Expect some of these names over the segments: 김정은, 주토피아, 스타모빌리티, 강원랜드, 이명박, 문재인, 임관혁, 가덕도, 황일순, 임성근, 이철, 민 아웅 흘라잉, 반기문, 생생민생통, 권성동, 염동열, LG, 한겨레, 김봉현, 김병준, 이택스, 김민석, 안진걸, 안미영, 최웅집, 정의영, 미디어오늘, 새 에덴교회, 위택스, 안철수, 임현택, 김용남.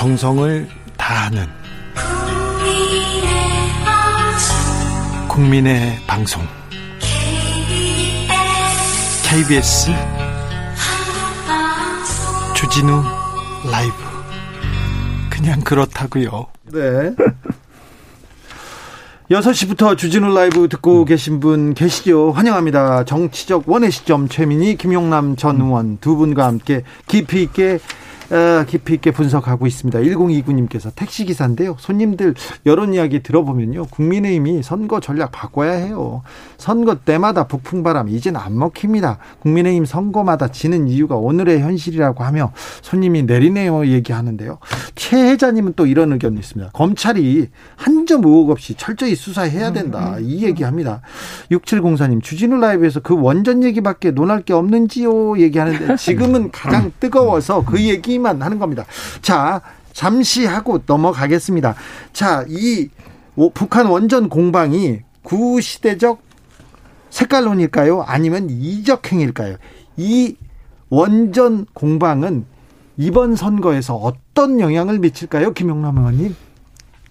정성을 다하는 국민의 방송 KBS 주진우 라이브. 그냥 그렇다고요. 네. 6시부터 주진우 라이브 듣고 계신 분 계시죠? 환영합니다. 정치적 원의 시점 최민희, 김용남 전 의원 두 분과 함께 깊이 있게 분석하고 있습니다. 1029님께서 택시기사인데요, 손님들 여론 이야기 들어보면요, 국민의힘이 선거 전략 바꿔야 해요. 선거 때마다 북풍바람, 이젠 안 먹힙니다. 국민의힘 선거마다 지는 이유가 오늘의 현실이라고 하며 손님이 내리네요 얘기하는데요. 최혜자님은 또 이런 의견이 있습니다. 검찰이 한 점 의혹 없이 철저히 수사해야 된다, 이 얘기합니다. 6704님, 주진우 라이브에서 그 원전 얘기밖에 논할 게 없는지요 얘기하는데, 지금은 가장 뜨거워서 그 얘기 만 하는 겁니다. 자, 잠시 하고 넘어가겠습니다. 자, 이 북한 원전 공방이 구시대적 색깔론일까요? 아니면 이적행일까요? 이 원전 공방은 이번 선거에서 어떤 영향을 미칠까요? 김용남 의원님.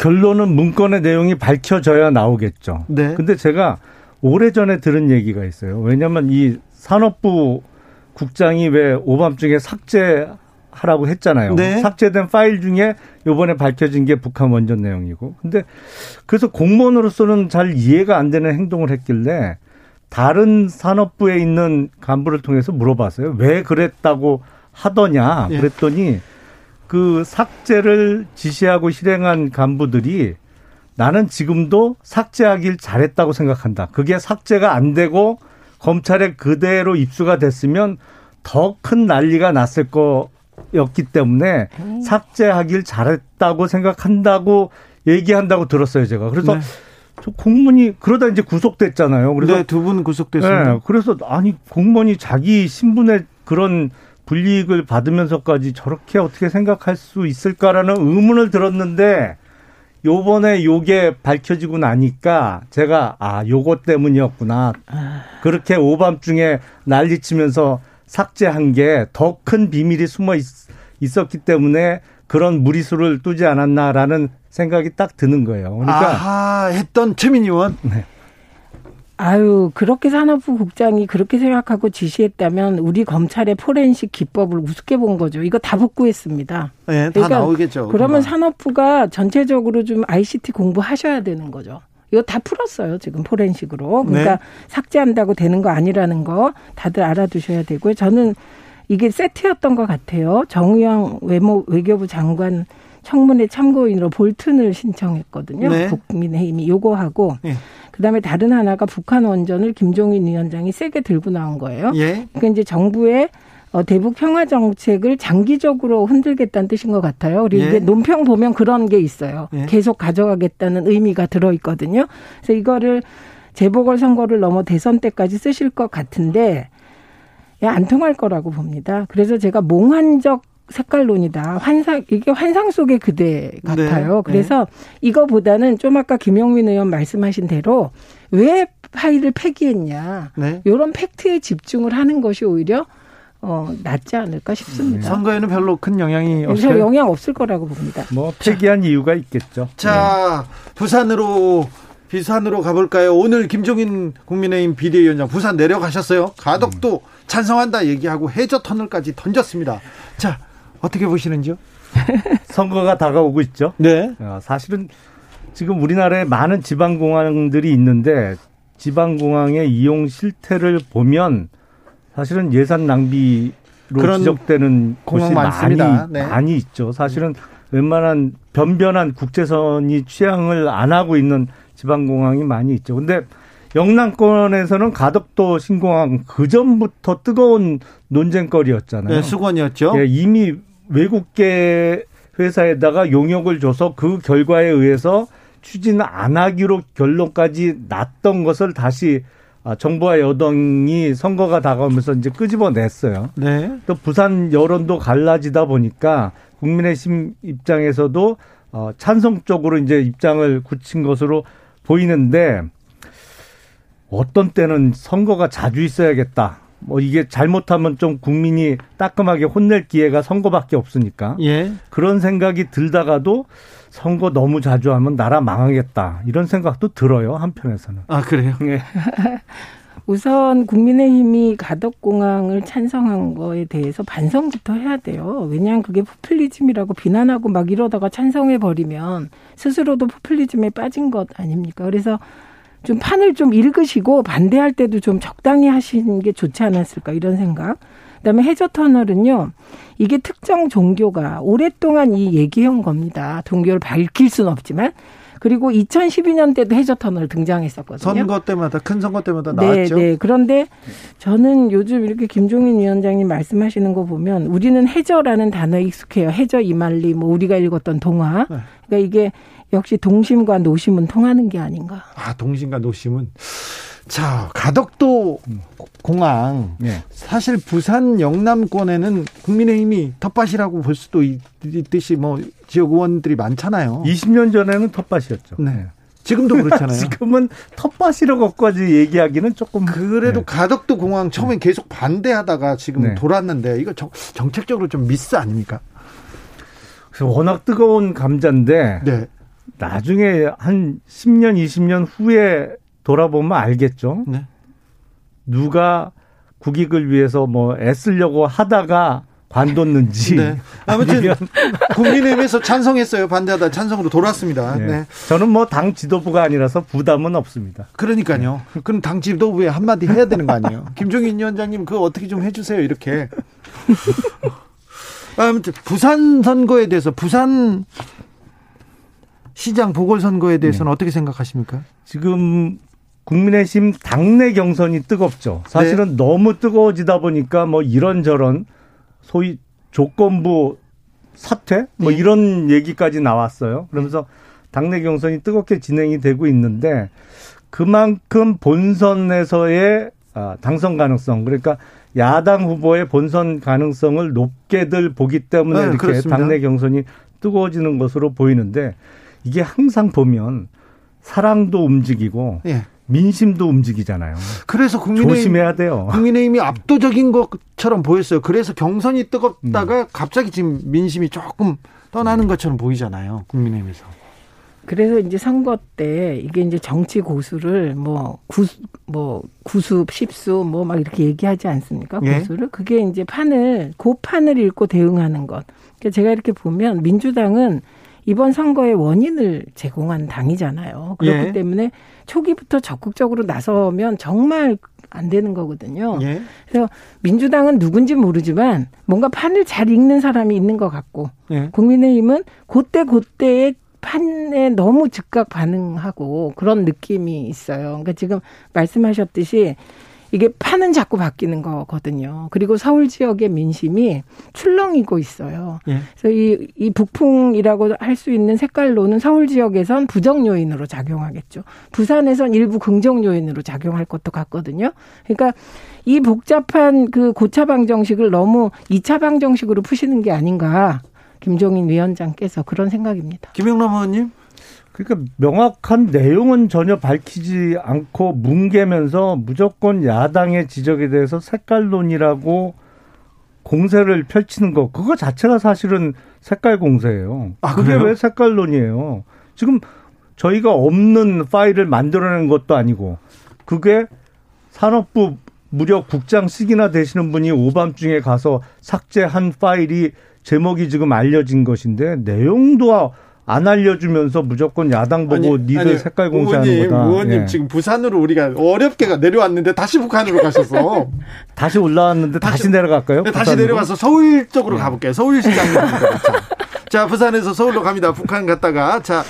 결론은 문건의 내용이 밝혀져야 나오겠죠. 네. 근데 제가 오래전에 들은 얘기가 있어요. 왜냐하면 이 산업부 국장이 왜 오밤중에 삭제 하라고 했잖아요. 네. 삭제된 파일 중에 이번에 밝혀진 게 북한 원전 내용이고. 근데 그래서 공무원으로서는 잘 이해가 안 되는 행동을 했길래 다른 산업부에 있는 간부를 통해서 물어봤어요. 왜 그랬다고 하더냐. 그랬더니 그 삭제를 지시하고 실행한 간부들이 나는 지금도 삭제하길 잘했다고 생각한다. 그게 삭제가 안 되고 검찰에 그대로 입수가 됐으면 더 큰 난리가 났을 거 였기 때문에 삭제하길 잘했다고 생각한다고 얘기한다고 들었어요, 제가. 그래서 네. 저 공무원이 그러다 이제 구속됐잖아요. 그래서 네, 두 분 구속됐습니다. 네, 그래서 아니, 공무원이 자기 신분의 그런 불이익을 받으면서까지 저렇게 어떻게 생각할 수 있을까라는 의문을 들었는데, 요번에 요게 밝혀지고 나니까 제가 아, 요거 때문이었구나. 그렇게 오밤중에 난리치면서 삭제한 게 더 큰 비밀이 숨어 있었기 때문에 그런 무리수를 두지 않았나라는 생각이 딱 드는 거예요. 그러니까 아하 했던 최민희 의원. 네. 아유, 그렇게 산업부 국장이 그렇게 생각하고 지시했다면 우리 검찰의 포렌식 기법을 우습게 본 거죠. 이거 다 복구했습니다. 네, 다 그러니까 나오겠죠. 그러면 산업부가 전체적으로 좀 ICT 공부하셔야 되는 거죠. 이거 다 풀었어요, 지금 포렌식으로. 그러니까 네. 삭제한다고 되는 거 아니라는 거 다들 알아두셔야 되고요. 저는 이게 세트였던 것 같아요. 정의영 외교부 장관 청문회 참고인으로 볼튼을 신청했거든요. 네. 국민의힘이 요거하고 네. 그다음에 다른 하나가 북한 원전을 김종인 위원장이 세게 들고 나온 거예요. 네. 그러니까 이제 정부의 대북 평화 정책을 장기적으로 흔들겠다는 뜻인 것 같아요. 그리고 예. 이게 논평 보면 그런 게 있어요. 예. 계속 가져가겠다는 의미가 들어있거든요. 그래서 이거를 재보궐선거를 넘어 대선 때까지 쓰실 것 같은데, 야, 안 통할 거라고 봅니다. 그래서 제가 몽환적 색깔론이다. 환상, 이게 환상 속의 그대 같아요. 네. 그래서 네. 이거보다는 좀 아까 김용민 의원 말씀하신 대로 왜 파일을 폐기했냐. 네. 이런 팩트에 집중을 하는 것이 오히려 낫지 않을까 싶습니다. 선거에는 별로 큰 영향이 없어요. 영향 없을 거라고 봅니다. 뭐 특이한 이유가 있겠죠. 자, 네. 부산으로 가볼까요? 오늘 김종인 국민의힘 비대위원장 부산 내려가셨어요. 가덕도 찬성한다 얘기하고 해저 터널까지 던졌습니다. 자, 어떻게 보시는지요? 선거가 다가오고 있죠. 네. 사실은 지금 우리나라에 많은 지방공항들이 있는데 지방공항의 이용 실태를 보면 사실은 예산 낭비로 지적되는 곳이 많이 있죠. 사실은 웬만한 변변한 국제선이 취항을 안 하고 있는 지방공항이 많이 있죠. 그런데 영남권에서는 가덕도 신공항 그전부터 뜨거운 논쟁거리였잖아요. 네, 수건이었죠. 예, 이미 외국계 회사에다가 용역을 줘서 그 결과에 의해서 추진 안 하기로 결론까지 났던 것을 다시 정부와 여당이 선거가 다가오면서 이제 끄집어냈어요. 네. 또 부산 여론도 갈라지다 보니까 국민의힘 입장에서도 찬성 쪽으로 이제 입장을 굳힌 것으로 보이는데, 어떤 때는 선거가 자주 있어야겠다. 뭐 이게 잘못하면 좀 국민이 따끔하게 혼낼 기회가 선거밖에 없으니까 예. 그런 생각이 들다가도 선거 너무 자주 하면 나라 망하겠다 이런 생각도 들어요 한편에서는. 아 그래요? 네. 우선 국민의힘이 가덕공항을 찬성한 거에 대해서 반성부터 해야 돼요. 왜냐하면 그게 포퓰리즘이라고 비난하고 막 이러다가 찬성해버리면 스스로도 포퓰리즘에 빠진 것 아닙니까? 그래서 좀 판을 좀 읽으시고 반대할 때도 좀 적당히 하시는 게 좋지 않았을까 이런 생각. 그다음에 해저터널은요. 이게 특정 종교가 오랫동안 이 얘기해온 겁니다. 종교를 밝힐 수는 없지만. 그리고 2012년 때도 해저터널 등장했었거든요. 선거 때마다, 큰 선거 때마다 나왔죠. 네, 네. 그런데 저는 요즘 이렇게 김종인 위원장님 말씀하시는 거 보면 우리는 해저라는 단어에 익숙해요. 해저 이말리, 뭐 우리가 읽었던 동화. 네. 그러니까 이게 역시 동심과 노심은 통하는 게 아닌가. 아, 동심과 노심은. 자, 가덕도 공항. 네. 사실 부산 영남권에는 국민의힘이 텃밭이라고 볼 수도 있듯이 뭐 지역 의원들이 많잖아요. 20년 전에는 텃밭이었죠. 네. 지금도 그렇잖아요. 지금은 텃밭이라고까지 얘기하기는 조금. 그래도 네. 가덕도 공항 처음엔 계속 반대하다가 지금 네. 돌았는데 이거 정책적으로 좀 미스 아닙니까? 그래서 워낙 뜨거운 감자인데 네. 나중에 한 10년, 20년 후에 돌아보면 알겠죠. 네. 누가 국익을 위해서 뭐 애쓰려고 하다가 관뒀는지. 네. 아무튼 국민의힘에서 찬성했어요. 반대하다 찬성으로 돌았습니다. 네. 네. 저는 뭐 당 지도부가 아니라서 부담은 없습니다. 그러니까요. 네. 그럼 당 지도부에 한마디 해야 되는 거 아니에요. 김종인 위원장님 그거 어떻게 좀 해주세요. 이렇게. 아무튼 부산 선거에 대해서 부산 시장 보궐선거에 대해서는 네. 어떻게 생각하십니까? 지금 국민의힘 당내 경선이 뜨겁죠. 사실은 네. 너무 뜨거워지다 보니까 뭐 이런저런 소위 조건부 사퇴? 뭐 네. 이런 얘기까지 나왔어요. 그러면서 당내 경선이 뜨겁게 진행이 되고 있는데 그만큼 본선에서의 당선 가능성 그러니까 야당 후보의 본선 가능성을 높게들 보기 때문에 네, 이렇게 그렇습니다. 당내 경선이 뜨거워지는 것으로 보이는데 이게 항상 보면 사랑도 움직이고 예. 민심도 움직이잖아요. 그래서 국민의힘, 조심해야 돼요. 국민의힘이 압도적인 것처럼 보였어요. 그래서 경선이 뜨겁다가 갑자기 지금 민심이 조금 떠나는 것처럼 보이잖아요. 국민의힘에서. 그래서 이제 선거 때 이게 이제 정치 고수를 구수, 십수 뭐 막 이렇게 얘기하지 않습니까? 예? 고수를 그게 이제 판을 읽고 대응하는 것. 그러니까 제가 이렇게 보면 민주당은 이번 선거의 원인을 제공한 당이잖아요. 그렇기 예. 때문에 초기부터 적극적으로 나서면 정말 안 되는 거거든요. 예. 그래서 민주당은 누군지 모르지만 뭔가 판을 잘 읽는 사람이 있는 것 같고 예. 국민의힘은 그때의 판에 너무 즉각 반응하고 그런 느낌이 있어요. 그러니까 지금 말씀하셨듯이 이게 판은 자꾸 바뀌는 거거든요. 그리고 서울 지역의 민심이 출렁이고 있어요. 예. 그래서 이 북풍이라고 할 수 있는 색깔로는 서울 지역에선 부정 요인으로 작용하겠죠. 부산에선 일부 긍정 요인으로 작용할 것도 같거든요. 그러니까 이 복잡한 그 고차방 정식을 너무 2차방 정식으로 푸시는 게 아닌가. 김종인 위원장께서 그런 생각입니다. 김용남 의원님. 그러니까 명확한 내용은 전혀 밝히지 않고 뭉개면서 무조건 야당의 지적에 대해서 색깔론이라고 공세를 펼치는 거. 그거 자체가 사실은 색깔 공세예요. 아, 그게 왜 색깔론이에요? 지금 저희가 없는 파일을 만들어낸 것도 아니고 그게 산업부 무려 국장씩이나 되시는 분이 오밤중에 가서 삭제한 파일이 제목이 지금 알려진 것인데 내용도 안 알려주면서 무조건 야당 보고 니들 색깔 공세하는 거다. 의원님 예. 지금 부산으로 우리가 어렵게 내려왔는데 다시 북한으로 가셔서. 다시 올라왔는데 다시 내려갈까요? 네, 다시 내려가서 서울 쪽으로 네. 가볼게요. 서울시장. 자, 부산에서 서울로 갑니다. 북한 갔다가. 자,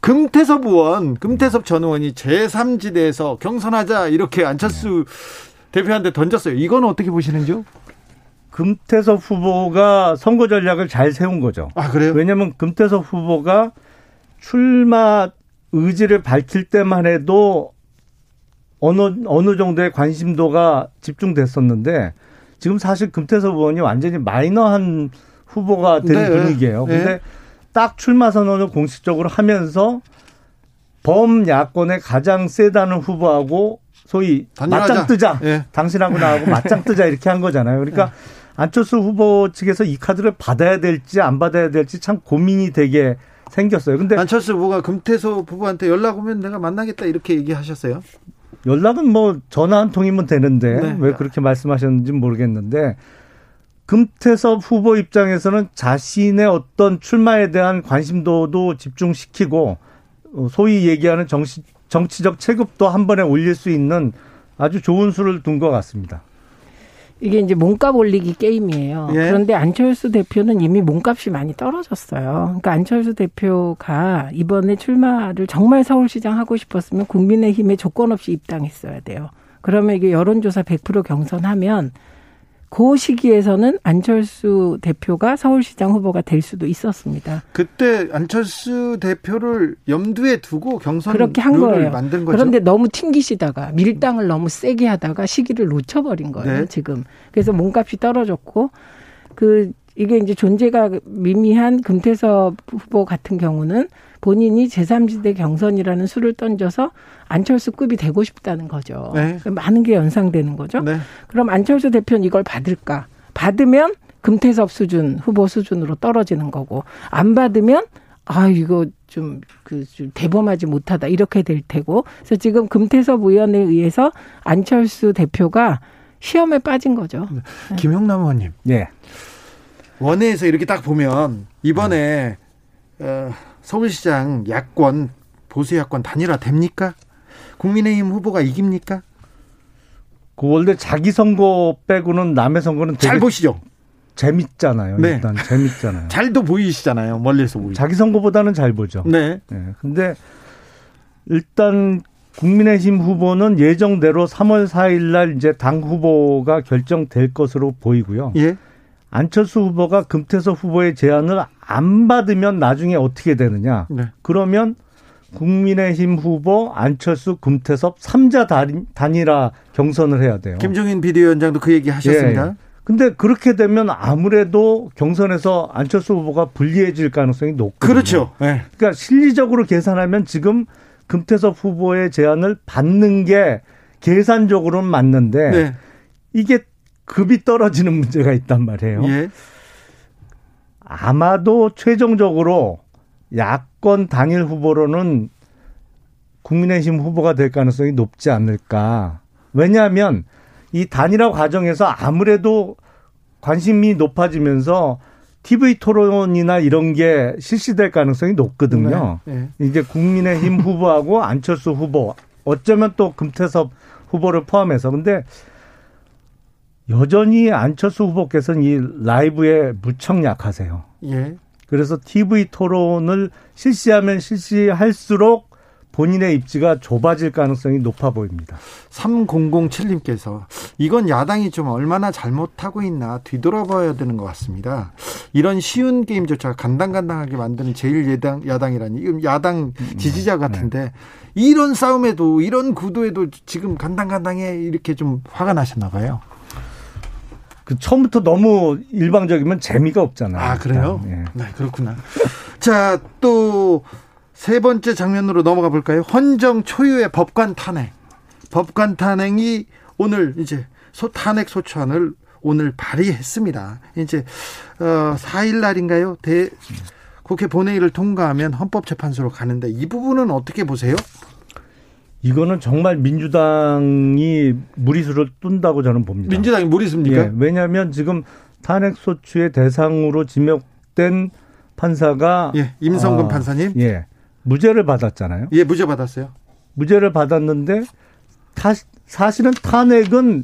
금태섭 의원, 금태섭 전 의원이 제3지대에서 경선하자 이렇게 안철수 대표한테 던졌어요. 이건 어떻게 보시는지요? 금태섭 후보가 선거 전략을 잘 세운 거죠. 아, 그래요? 왜냐하면 금태섭 후보가 출마 의지를 밝힐 때만 해도 어느 정도의 관심도가 집중됐었는데 지금 사실 금태섭 의원이 완전히 마이너한 후보가 된 네, 분위기예요. 그런데 네. 딱 출마 선언을 공식적으로 하면서 범야권의 가장 세다는 후보하고 소위 단련하자. 맞짱 뜨자. 예. 당신하고 나하고 맞짱 뜨자 이렇게 한 거잖아요. 그러니까 예. 안철수 후보 측에서 이 카드를 받아야 될지 안 받아야 될지 참 고민이 되게 생겼어요. 근데 안철수 후보가 금태섭 후보한테 연락 오면 내가 만나겠다 이렇게 얘기하셨어요? 연락은 뭐 전화 한 통이면 되는데 네. 왜 그렇게 말씀하셨는지 모르겠는데 금태섭 후보 입장에서는 자신의 어떤 출마에 대한 관심도도 집중시키고 소위 얘기하는 정치적 체급도 한 번에 올릴 수 있는 아주 좋은 수를 둔 것 같습니다. 이게 이제 몸값 올리기 게임이에요. 예? 그런데 안철수 대표는 이미 몸값이 많이 떨어졌어요. 그러니까 안철수 대표가 이번에 출마를 정말 서울시장 하고 싶었으면 국민의힘에 조건 없이 입당했어야 돼요. 그러면 이게 여론조사 100% 경선하면 그 시기에서는 안철수 대표가 서울시장 후보가 될 수도 있었습니다. 그때 안철수 대표를 염두에 두고 경선 그렇게 한 거예요. 만든 거죠. 그런데 너무 튕기시다가 밀당을 너무 세게 하다가 시기를 놓쳐버린 거예요. 네. 지금 그래서 몸값이 떨어졌고 이게 이제 존재가 미미한 금태섭 후보 같은 경우는 본인이 제3지대 경선이라는 수를 던져서 안철수급이 되고 싶다는 거죠. 네. 많은 게 연상되는 거죠. 네. 그럼 안철수 대표는 이걸 받을까? 받으면 금태섭 수준, 후보 수준으로 떨어지는 거고 안 받으면 이거 좀 대범하지 못하다 이렇게 될 테고 그래서 지금 금태섭 의원에 의해서 안철수 대표가 시험에 빠진 거죠. 네. 김용남 의원님. 네. 원회에서 이렇게 딱 보면 이번에 서울시장 야권 보수 야권 단일화 됩니까? 국민의힘 후보가 이깁니까? 그 원래 자기 선거 빼고는 남의 선거는 되게 잘 보시죠. 재밌잖아요. 네. 일단 재밌잖아요. 잘도 보이시잖아요. 멀리서 보이죠. 자기 선거보다는 잘 보죠. 네. 그런데 네. 일단 국민의힘 후보는 예정대로 3월 4일 날 이제 당 후보가 결정될 것으로 보이고요. 예. 안철수 후보가 금태섭 후보의 제안을 안 받으면 나중에 어떻게 되느냐. 네. 그러면 국민의힘 후보 안철수 금태섭 3자 단일화 경선을 해야 돼요. 김종인 비대위원장도 그 얘기 하셨습니다. 그런데 그렇게 되면 아무래도 경선에서 안철수 후보가 불리해질 가능성이 높거든요. 그렇죠. 네. 그러니까 실리적으로 계산하면 지금 금태섭 후보의 제안을 받는 게 계산적으로는 맞는데 네. 이게 급이 떨어지는 문제가 있단 말이에요. 예. 아마도 최종적으로 야권 단일 후보로는 국민의힘 후보가 될 가능성이 높지 않을까. 왜냐하면 이 단일화 과정에서 아무래도 관심이 높아지면서 TV 토론이나 이런 게 실시될 가능성이 높거든요. 네. 네. 이제 국민의힘 후보하고 안철수 후보, 어쩌면 또 금태섭 후보를 포함해서. 근데 여전히 안철수 후보께서는 이 라이브에 무척 약하세요. 예. 그래서 TV 토론을 실시하면 실시할수록 본인의 입지가 좁아질 가능성이 높아 보입니다. 3007님께서 이건 야당이 좀 얼마나 잘못하고 있나 뒤돌아봐야 되는 것 같습니다. 이런 쉬운 게임조차 간당간당하게 만드는 야당이라니 야당 지지자 같은데 네. 이런 싸움에도 이런 구도에도 지금 간당간당해 이렇게 좀 화가 나셨나 봐요. 처음부터 너무 일방적이면 재미가 없잖아요. 아, 그래요? 예. 네, 그렇구나. 자, 또 세 번째 장면으로 넘어가 볼까요? 헌정 초유의 법관 탄핵. 법관 탄핵이 오늘 이제 탄핵 소추안을 오늘 발의했습니다. 이제 4일 날인가요? 국회 본회의를 통과하면 헌법재판소로 가는데 이 부분은 어떻게 보세요? 이거는 정말 민주당이 무리수를 뚠다고 저는 봅니다. 민주당이 무리수입니까? 예, 왜냐하면 지금 탄핵소추의 대상으로 지명된 판사가 임성근 판사님 무죄를 받았잖아요. 예, 무죄 받았어요. 무죄를 받았는데 사실은 탄핵은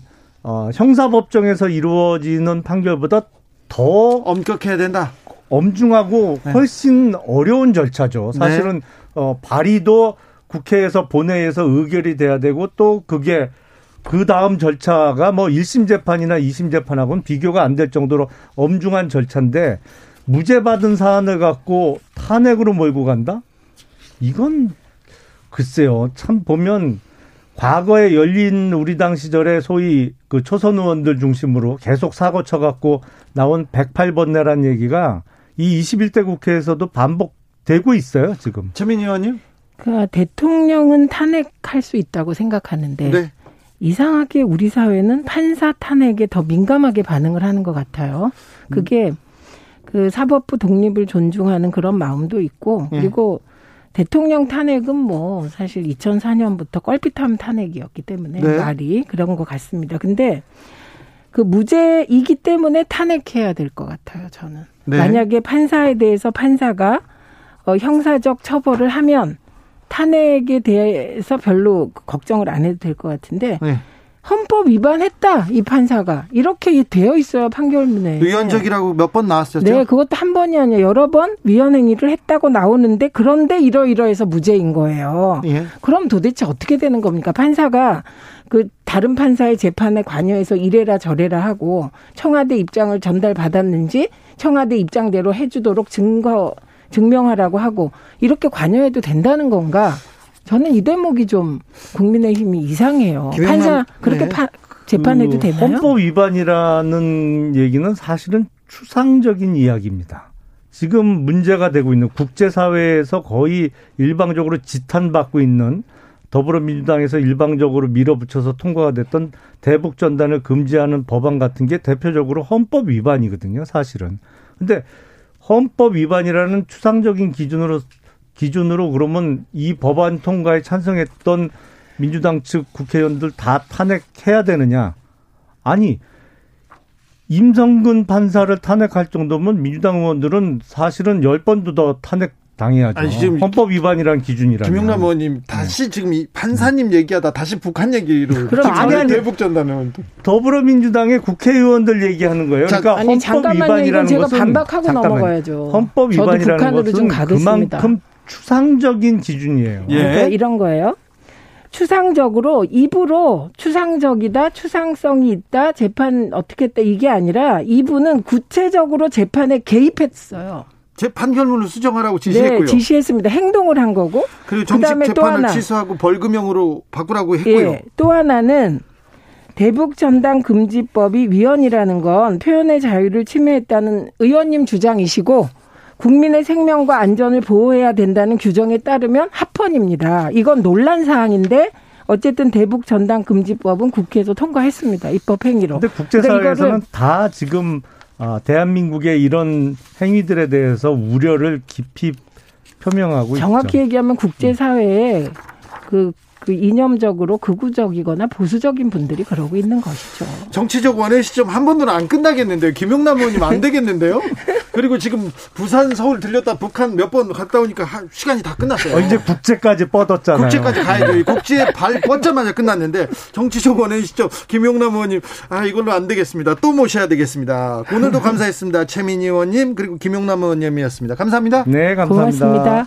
형사법정에서 이루어지는 판결보다 더 엄격해야 된다. 엄중하고 훨씬 어려운 절차죠. 사실은 네. 발의도 국회에서 본회의에서 의결이 돼야 되고 또 그게 그 다음 절차가 뭐 1심 재판이나 2심 재판하고는 비교가 안 될 정도로 엄중한 절차인데 무죄 받은 사안을 갖고 탄핵으로 몰고 간다? 이건 글쎄요. 참 보면 과거에 열린 우리당 시절에 소위 그 초선 의원들 중심으로 계속 사고 쳐갖고 나온 108번뇌란 얘기가 이 21대 국회에서도 반복되고 있어요. 지금. 최민희 의원님. 그러니까 대통령은 탄핵할 수 있다고 생각하는데 네. 이상하게 우리 사회는 판사 탄핵에 더 민감하게 반응을 하는 것 같아요. 그게 그 사법부 독립을 존중하는 그런 마음도 있고, 그리고 대통령 탄핵은 뭐 사실 2004년부터 껄핏함 탄핵이었기 때문에 네. 말이 그런 것 같습니다. 근데 그 무죄이기 때문에 탄핵해야 될 것 같아요, 저는. 네. 만약에 판사에 대해서 판사가 형사적 처벌을 하면 탄핵에 대해서 별로 걱정을 안 해도 될 것 같은데 네. 헌법 위반했다, 이 판사가. 이렇게 되어 있어요, 판결문에. 위헌적이라고 몇 번 나왔었죠? 네, 그것도 한 번이 아니라 여러 번 위헌행위를 했다고 나오는데, 그런데 이러이러해서 무죄인 거예요. 예. 그럼 도대체 어떻게 되는 겁니까? 판사가 그 다른 판사의 재판에 관여해서 이래라 저래라 하고 청와대 입장을 전달받았는지 청와대 입장대로 해주도록 증명하라고 하고 이렇게 관여해도 된다는 건가? 저는 이 대목이 좀 국민의힘이 이상해요. 판사 그렇게 네. 재판해도 되나요? 헌법 위반이라는 얘기는 사실은 추상적인 이야기입니다. 지금 문제가 되고 있는 국제사회에서 거의 일방적으로 지탄받고 있는 더불어민주당에서 일방적으로 밀어붙여서 통과가 됐던 대북전단을 금지하는 법안 같은 게 대표적으로 헌법 위반이거든요, 사실은. 그런데 헌법 위반이라는 추상적인 기준으로 그러면 이 법안 통과에 찬성했던 민주당 측 국회의원들 다 탄핵해야 되느냐? 아니, 임성근 판사를 탄핵할 정도면 민주당 의원들은 사실은 10번도 더 탄핵당해야죠. 아니, 지금 헌법 위반이라는 기준이라면. 김용남 의원님 다시 지금 이 판사님 얘기하다 다시 북한 얘기로. 그럼 아니 대북전단은 더불어민주당의 국회의원들 얘기하는 거예요. 그러니까 아니, 헌법 위반이라는 제가 것은 반박하고 넘어가야죠. 헌법 위반이라는 것은 그만큼 추상적인 기준이에요. 예. 그러니까 이런 거예요. 추상적으로 입으로 추상적이다, 추상성이 있다, 재판 어떻게 했다 이게 아니라 이분은 구체적으로 재판에 개입했어요. 제 판결문을 수정하라고 지시했고요. 네, 지시했습니다. 행동을 한 거고. 그리고 정식 재판을 또 하나, 취소하고 벌금형으로 바꾸라고 했고요. 예, 또 하나는 대북전단금지법이 위헌이라는 건 표현의 자유를 침해했다는 의원님 주장이시고 국민의 생명과 안전을 보호해야 된다는 규정에 따르면 합헌입니다. 이건 논란 사항인데 어쨌든 대북전단금지법은 국회에서 통과했습니다. 입법행위로. 그런데 국제사회에서는 다 지금 대한민국의 이런 행위들에 대해서 우려를 깊이 표명하고 있죠. 정확히 얘기하면 국제사회에 그 이념적으로 극우적이거나 보수적인 분들이 그러고 있는 것이죠. 정치적 원의 시점 한 번도 안 끝나겠는데요. 김용남 의원님 안 되겠는데요. 그리고 지금 부산, 서울 들렸다 북한 몇 번 갔다 오니까 시간이 다 끝났어요. 이제 국제까지 뻗었잖아요. 국제까지 가야 돼요. 국제에 발 뻗자마자 끝났는데 정치적 원의 시점 김용남 의원님 이걸로 안 되겠습니다. 또 모셔야 되겠습니다. 오늘도 감사했습니다. 최민희 의원님 그리고 김용남 의원님이었습니다. 감사합니다. 네, 감사합니다. 고맙습니다.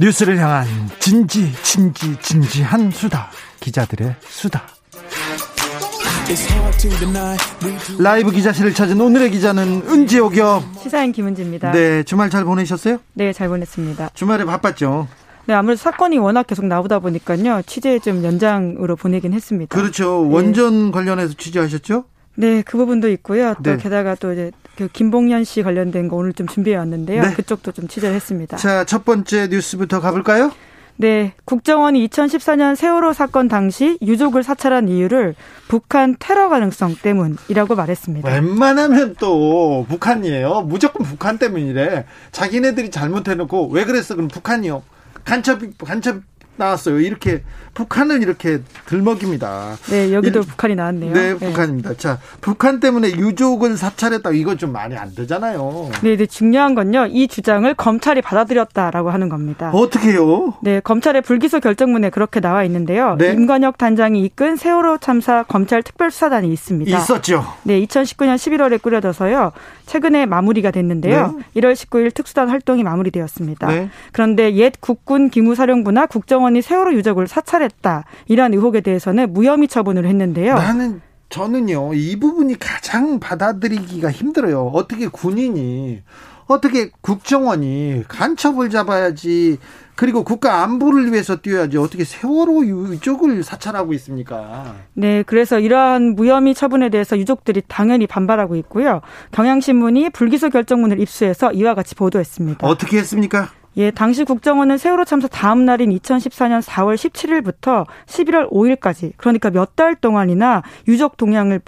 뉴스를 향한 진지한 수다. 기자들의 수다. 라이브 기자실을 찾은 오늘의 기자는 은지옥이요. 시사인 김은지입니다. 네, 주말 잘 보내셨어요? 네, 잘 보냈습니다. 주말에 바빴죠? 네, 아무래도 사건이 워낙 계속 나오다 보니까요. 취재 좀 연장으로 보내긴 했습니다. 그렇죠. 원전 네. 관련해서 취재하셨죠? 네, 그 부분도 있고요. 또 네. 게다가 또 이제 그 김봉현 씨 관련된 거 오늘 좀 준비해 왔는데요. 네. 그쪽도 좀 취재를 했습니다. 자, 첫 번째 뉴스부터 가볼까요? 네, 국정원이 2014년 세월호 사건 당시 유족을 사찰한 이유를 북한 테러 가능성 때문이라고 말했습니다. 웬만하면 또 북한이에요. 무조건 북한 때문이래. 자기네들이 잘못해놓고 왜 그랬어? 그럼 북한이요. 간첩 나왔어요. 이렇게 북한을 이렇게 들먹입니다. 네, 여기도 북한이 나왔네요. 네, 북한입니다. 자, 북한 때문에 유족을 사찰했다. 이거 좀 말이 안 되잖아요. 네, 근데 중요한 건요. 이 주장을 검찰이 받아들였다라고 하는 겁니다. 어떻게요? 네, 검찰의 불기소 결정문에 그렇게 나와 있는데요. 네. 임관혁 단장이 이끈 세월호 참사 검찰 특별수사단이 있습니다. 있었죠. 네, 2019년 11월에 꾸려져서요. 최근에 마무리가 됐는데요. 네. 1월 19일 특수단 활동이 마무리되었습니다. 네. 그런데 옛 국군 기무사령부나 국정원이 세월호 유족을 사찰했다. 이런 의혹에 대해서는 무혐의 처분을 했는데요. 저는요. 이 부분이 가장 받아들이기가 힘들어요. 어떻게 군인이, 어떻게 국정원이 간첩을 잡아야지, 그리고 국가 안보를 위해서 뛰어야지 어떻게 세월호 유족을 사찰하고 있습니까? 네, 그래서 이러한 무혐의 처분에 대해서 유족들이 당연히 반발하고 있고요. 경향신문이 불기소 결정문을 입수해서 이와 같이 보도했습니다. 어떻게 했습니까? 예, 당시 국정원은 세월호 참사 다음 날인 2014년 4월 17일부터 11월 5일까지, 그러니까 몇 달 동안이나 유족 동향을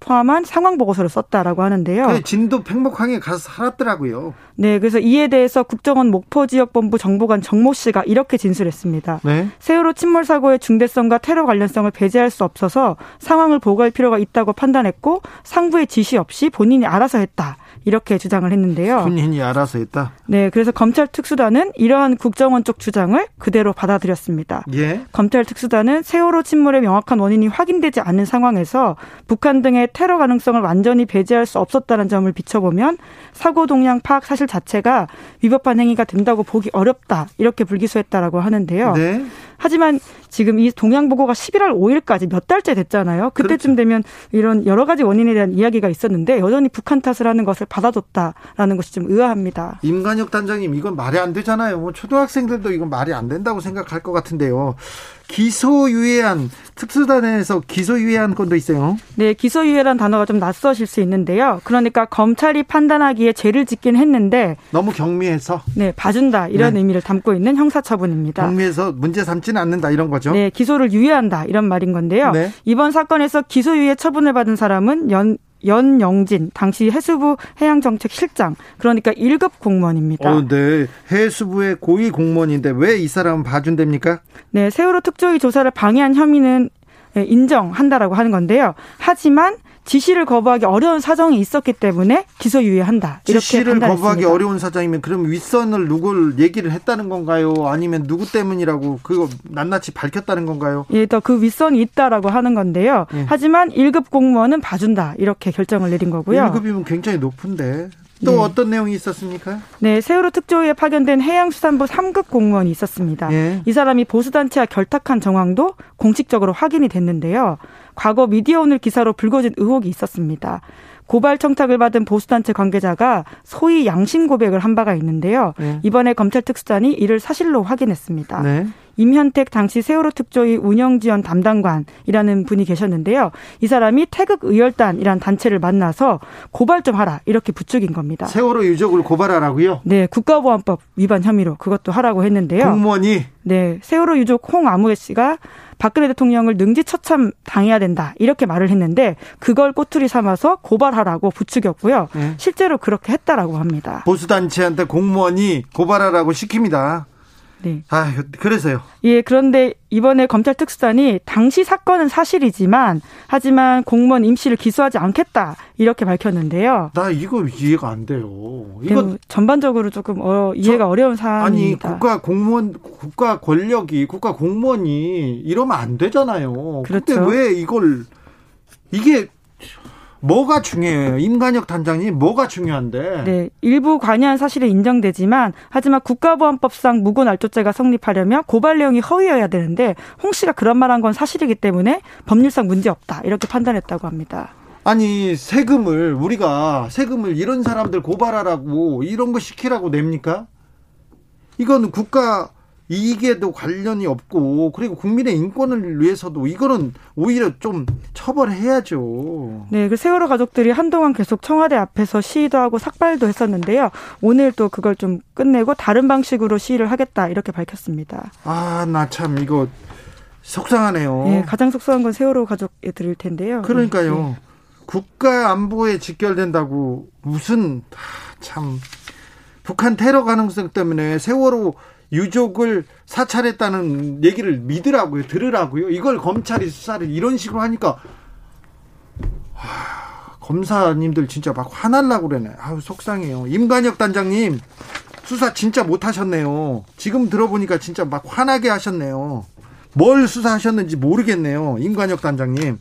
포함한 상황 보고서를 썼다라고 하는데요. 네, 진도 팽목항에 가서 살았더라고요. 네, 그래서 이에 대해서 국정원 목포지역본부 정보관 정모 씨가 이렇게 진술했습니다. 네. 세월호 침몰 사고의 중대성과 테러 관련성을 배제할 수 없어서 상황을 보고할 필요가 있다고 판단했고 상부의 지시 없이 본인이 알아서 했다. 이렇게 주장을 했는데요. 본인이 알아서 했다? 네, 그래서 검찰 특수단은 이러한 국정원 쪽 주장을 그대로 받아들였습니다. 예. 검찰 특수단은 세월호 침몰의 명확한 원인이 확인되지 않은 상황에서 북한 등의 테러 가능성을 완전히 배제할 수 없었다는 점을 비춰보면 사고 동향 파악 사실 자체가 위법한 행위가 된다고 보기 어렵다. 이렇게 불기소했다라고 하는데요. 네. 하지만 지금 이 동향 보고가 11월 5일까지 몇 달째 됐잖아요. 그때쯤 되면 이런 여러 가지 원인에 대한 이야기가 있었는데 여전히 북한 탓을 하는 것을 받아줬다라는 것이 좀 의아합니다. 임관혁 단장님, 이건 말이 안 되잖아요. 초등학생들도 이건 말이 안 된다고 생각할 것 같은데요. 기소유예한, 특수단에서 기소유예한 건도 있어요. 네, 기소유예란 단어가 좀 낯서실 수 있는데요. 그러니까 검찰이 판단하기에 죄를 짓긴 했는데 너무 경미해서, 네, 봐준다 이런, 네, 의미를 담고 있는 형사처분입니다. 경미해서 문제 삼지는 않는다 이런 거죠. 네, 기소를 유예한다 이런 말인 건데요. 네. 이번 사건에서 기소유예 처분을 받은 사람은 연영진 당시 해수부 해양정책실장, 그러니까 1급 공무원입니다. 네, 해수부의 고위 공무원인데 왜 이 사람은 봐준답니까? 네, 세월호 특조위 조사를 방해한 혐의는 인정한다라고 하는 건데요. 하지만 지시를 거부하기 어려운 사정이 있었기 때문에 기소유예한다. 이렇게 지시를 거부하기 어려운 사정이면 그럼 윗선을 누굴 얘기를 했다는 건가요? 아니면 누구 때문이라고 그거 낱낱이 밝혔다는 건가요? 예, 또 그 윗선이 있다라고 하는 건데요. 예. 하지만 1급 공무원은 봐준다. 이렇게 결정을 내린 거고요. 1급이면 굉장히 높은데. 또, 네, 어떤 내용이 있었습니까? 네, 세월호 특조위에 파견된 해양수산부 3급 공무원이 있었습니다. 네. 이 사람이 보수단체와 결탁한 정황도 공식적으로 확인이 됐는데요. 과거 미디어오늘 기사로 불거진 의혹이 있었습니다. 고발 청탁을 받은 보수단체 관계자가 소위 양심 고백을 한 바가 있는데요. 네. 이번에 검찰 특수단이 이를 사실로 확인했습니다. 네. 임현택 당시 세월호 특조위 운영지원 담당관이라는 분이 계셨는데요. 이 사람이 태극의열단이라는 단체를 만나서 고발 좀 하라 이렇게 부추긴 겁니다. 세월호 유족을 고발하라고요? 네, 국가보안법 위반 혐의로 그것도 하라고 했는데요. 공무원이? 네, 세월호 유족 홍아무개 씨가 박근혜 대통령을 능지처참 당해야 된다 이렇게 말을 했는데 그걸 꼬투리 삼아서 고발하라고 부추겼고요. 네. 실제로 그렇게 했다라고 합니다. 보수단체한테 공무원이 고발하라고 시킵니다. 네. 아, 그래서요. 예, 그런데 이번에 검찰 특수단이 당시 사건은 사실이지만 하지만 공무원 임 씨를 기소하지 않겠다 이렇게 밝혔는데요. 나 이거 이해가 안 돼요. 이거 전반적으로 조금 이해가 어려운 사안입니다. 아니, 국가 권력이, 국가 공무원이 이러면 안 되잖아요. 그런데 그렇죠. 왜 이게 뭐가 중요해요? 임관혁 단장님, 뭐가 중요한데? 네, 일부 관여한 사실이 인정되지만 하지만 국가보안법상 무고날조죄가 성립하려면 고발 내용이 허위여야 되는데 홍 씨가 그런 말 한 건 사실이기 때문에 법률상 문제없다 이렇게 판단했다고 합니다. 아니, 세금을 이런 사람들 고발하라고 이런 거 시키라고 냅니까? 이건 국가 이익에도 관련이 없고 그리고 국민의 인권을 위해서도 이거는 오히려 좀 처벌해야죠. 네, 그 세월호 가족들이 한동안 계속 청와대 앞에서 시위도 하고 삭발도 했었는데요. 오늘 또 그걸 좀 끝내고 다른 방식으로 시위를 하겠다 이렇게 밝혔습니다. 아, 나 참 이거 속상하네요. 네, 가장 속상한 건 세월호 가족에 드릴 텐데요. 그러니까요. 네. 국가 안보에 직결된다고 무슨 북한 테러 가능성 때문에 세월호 유족을 사찰했다는 얘기를 믿으라고요, 들으라고요. 이걸 검찰이 수사를 이런 식으로 하니까 검사님들 진짜 막 화날라고 그러네. 아우, 속상해요. 임관혁 단장님, 수사 진짜 못하셨네요. 지금 들어보니까 진짜 막 화나게 하셨네요. 뭘 수사하셨는지 모르겠네요. 임관혁 단장님.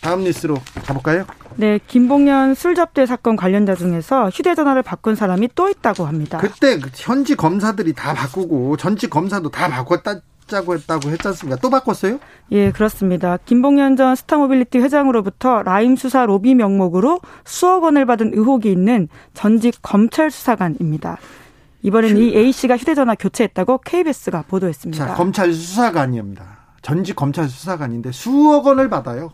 다음 뉴스로 가볼까요? 네, 김봉현 술 접대 사건 관련자 중에서 휴대전화를 바꾼 사람이 또 있다고 합니다. 그때 현지 검사들이 다 바꾸고 전직 검사도 다 바꿨다. 짜고 했다고 했지 않습니까? 또 바꿨어요? 예, 그렇습니다. 김봉현 전 스타모빌리티 회장으로부터 라임 수사 로비 명목으로 수억 원을 받은 의혹이 있는 전직 검찰 수사관입니다. 이번엔 이 A씨가 휴대전화 교체했다고 KBS가 보도했습니다. 자, 검찰 수사관입니다. 전직 검찰 수사관인데 수억 원을 받아요.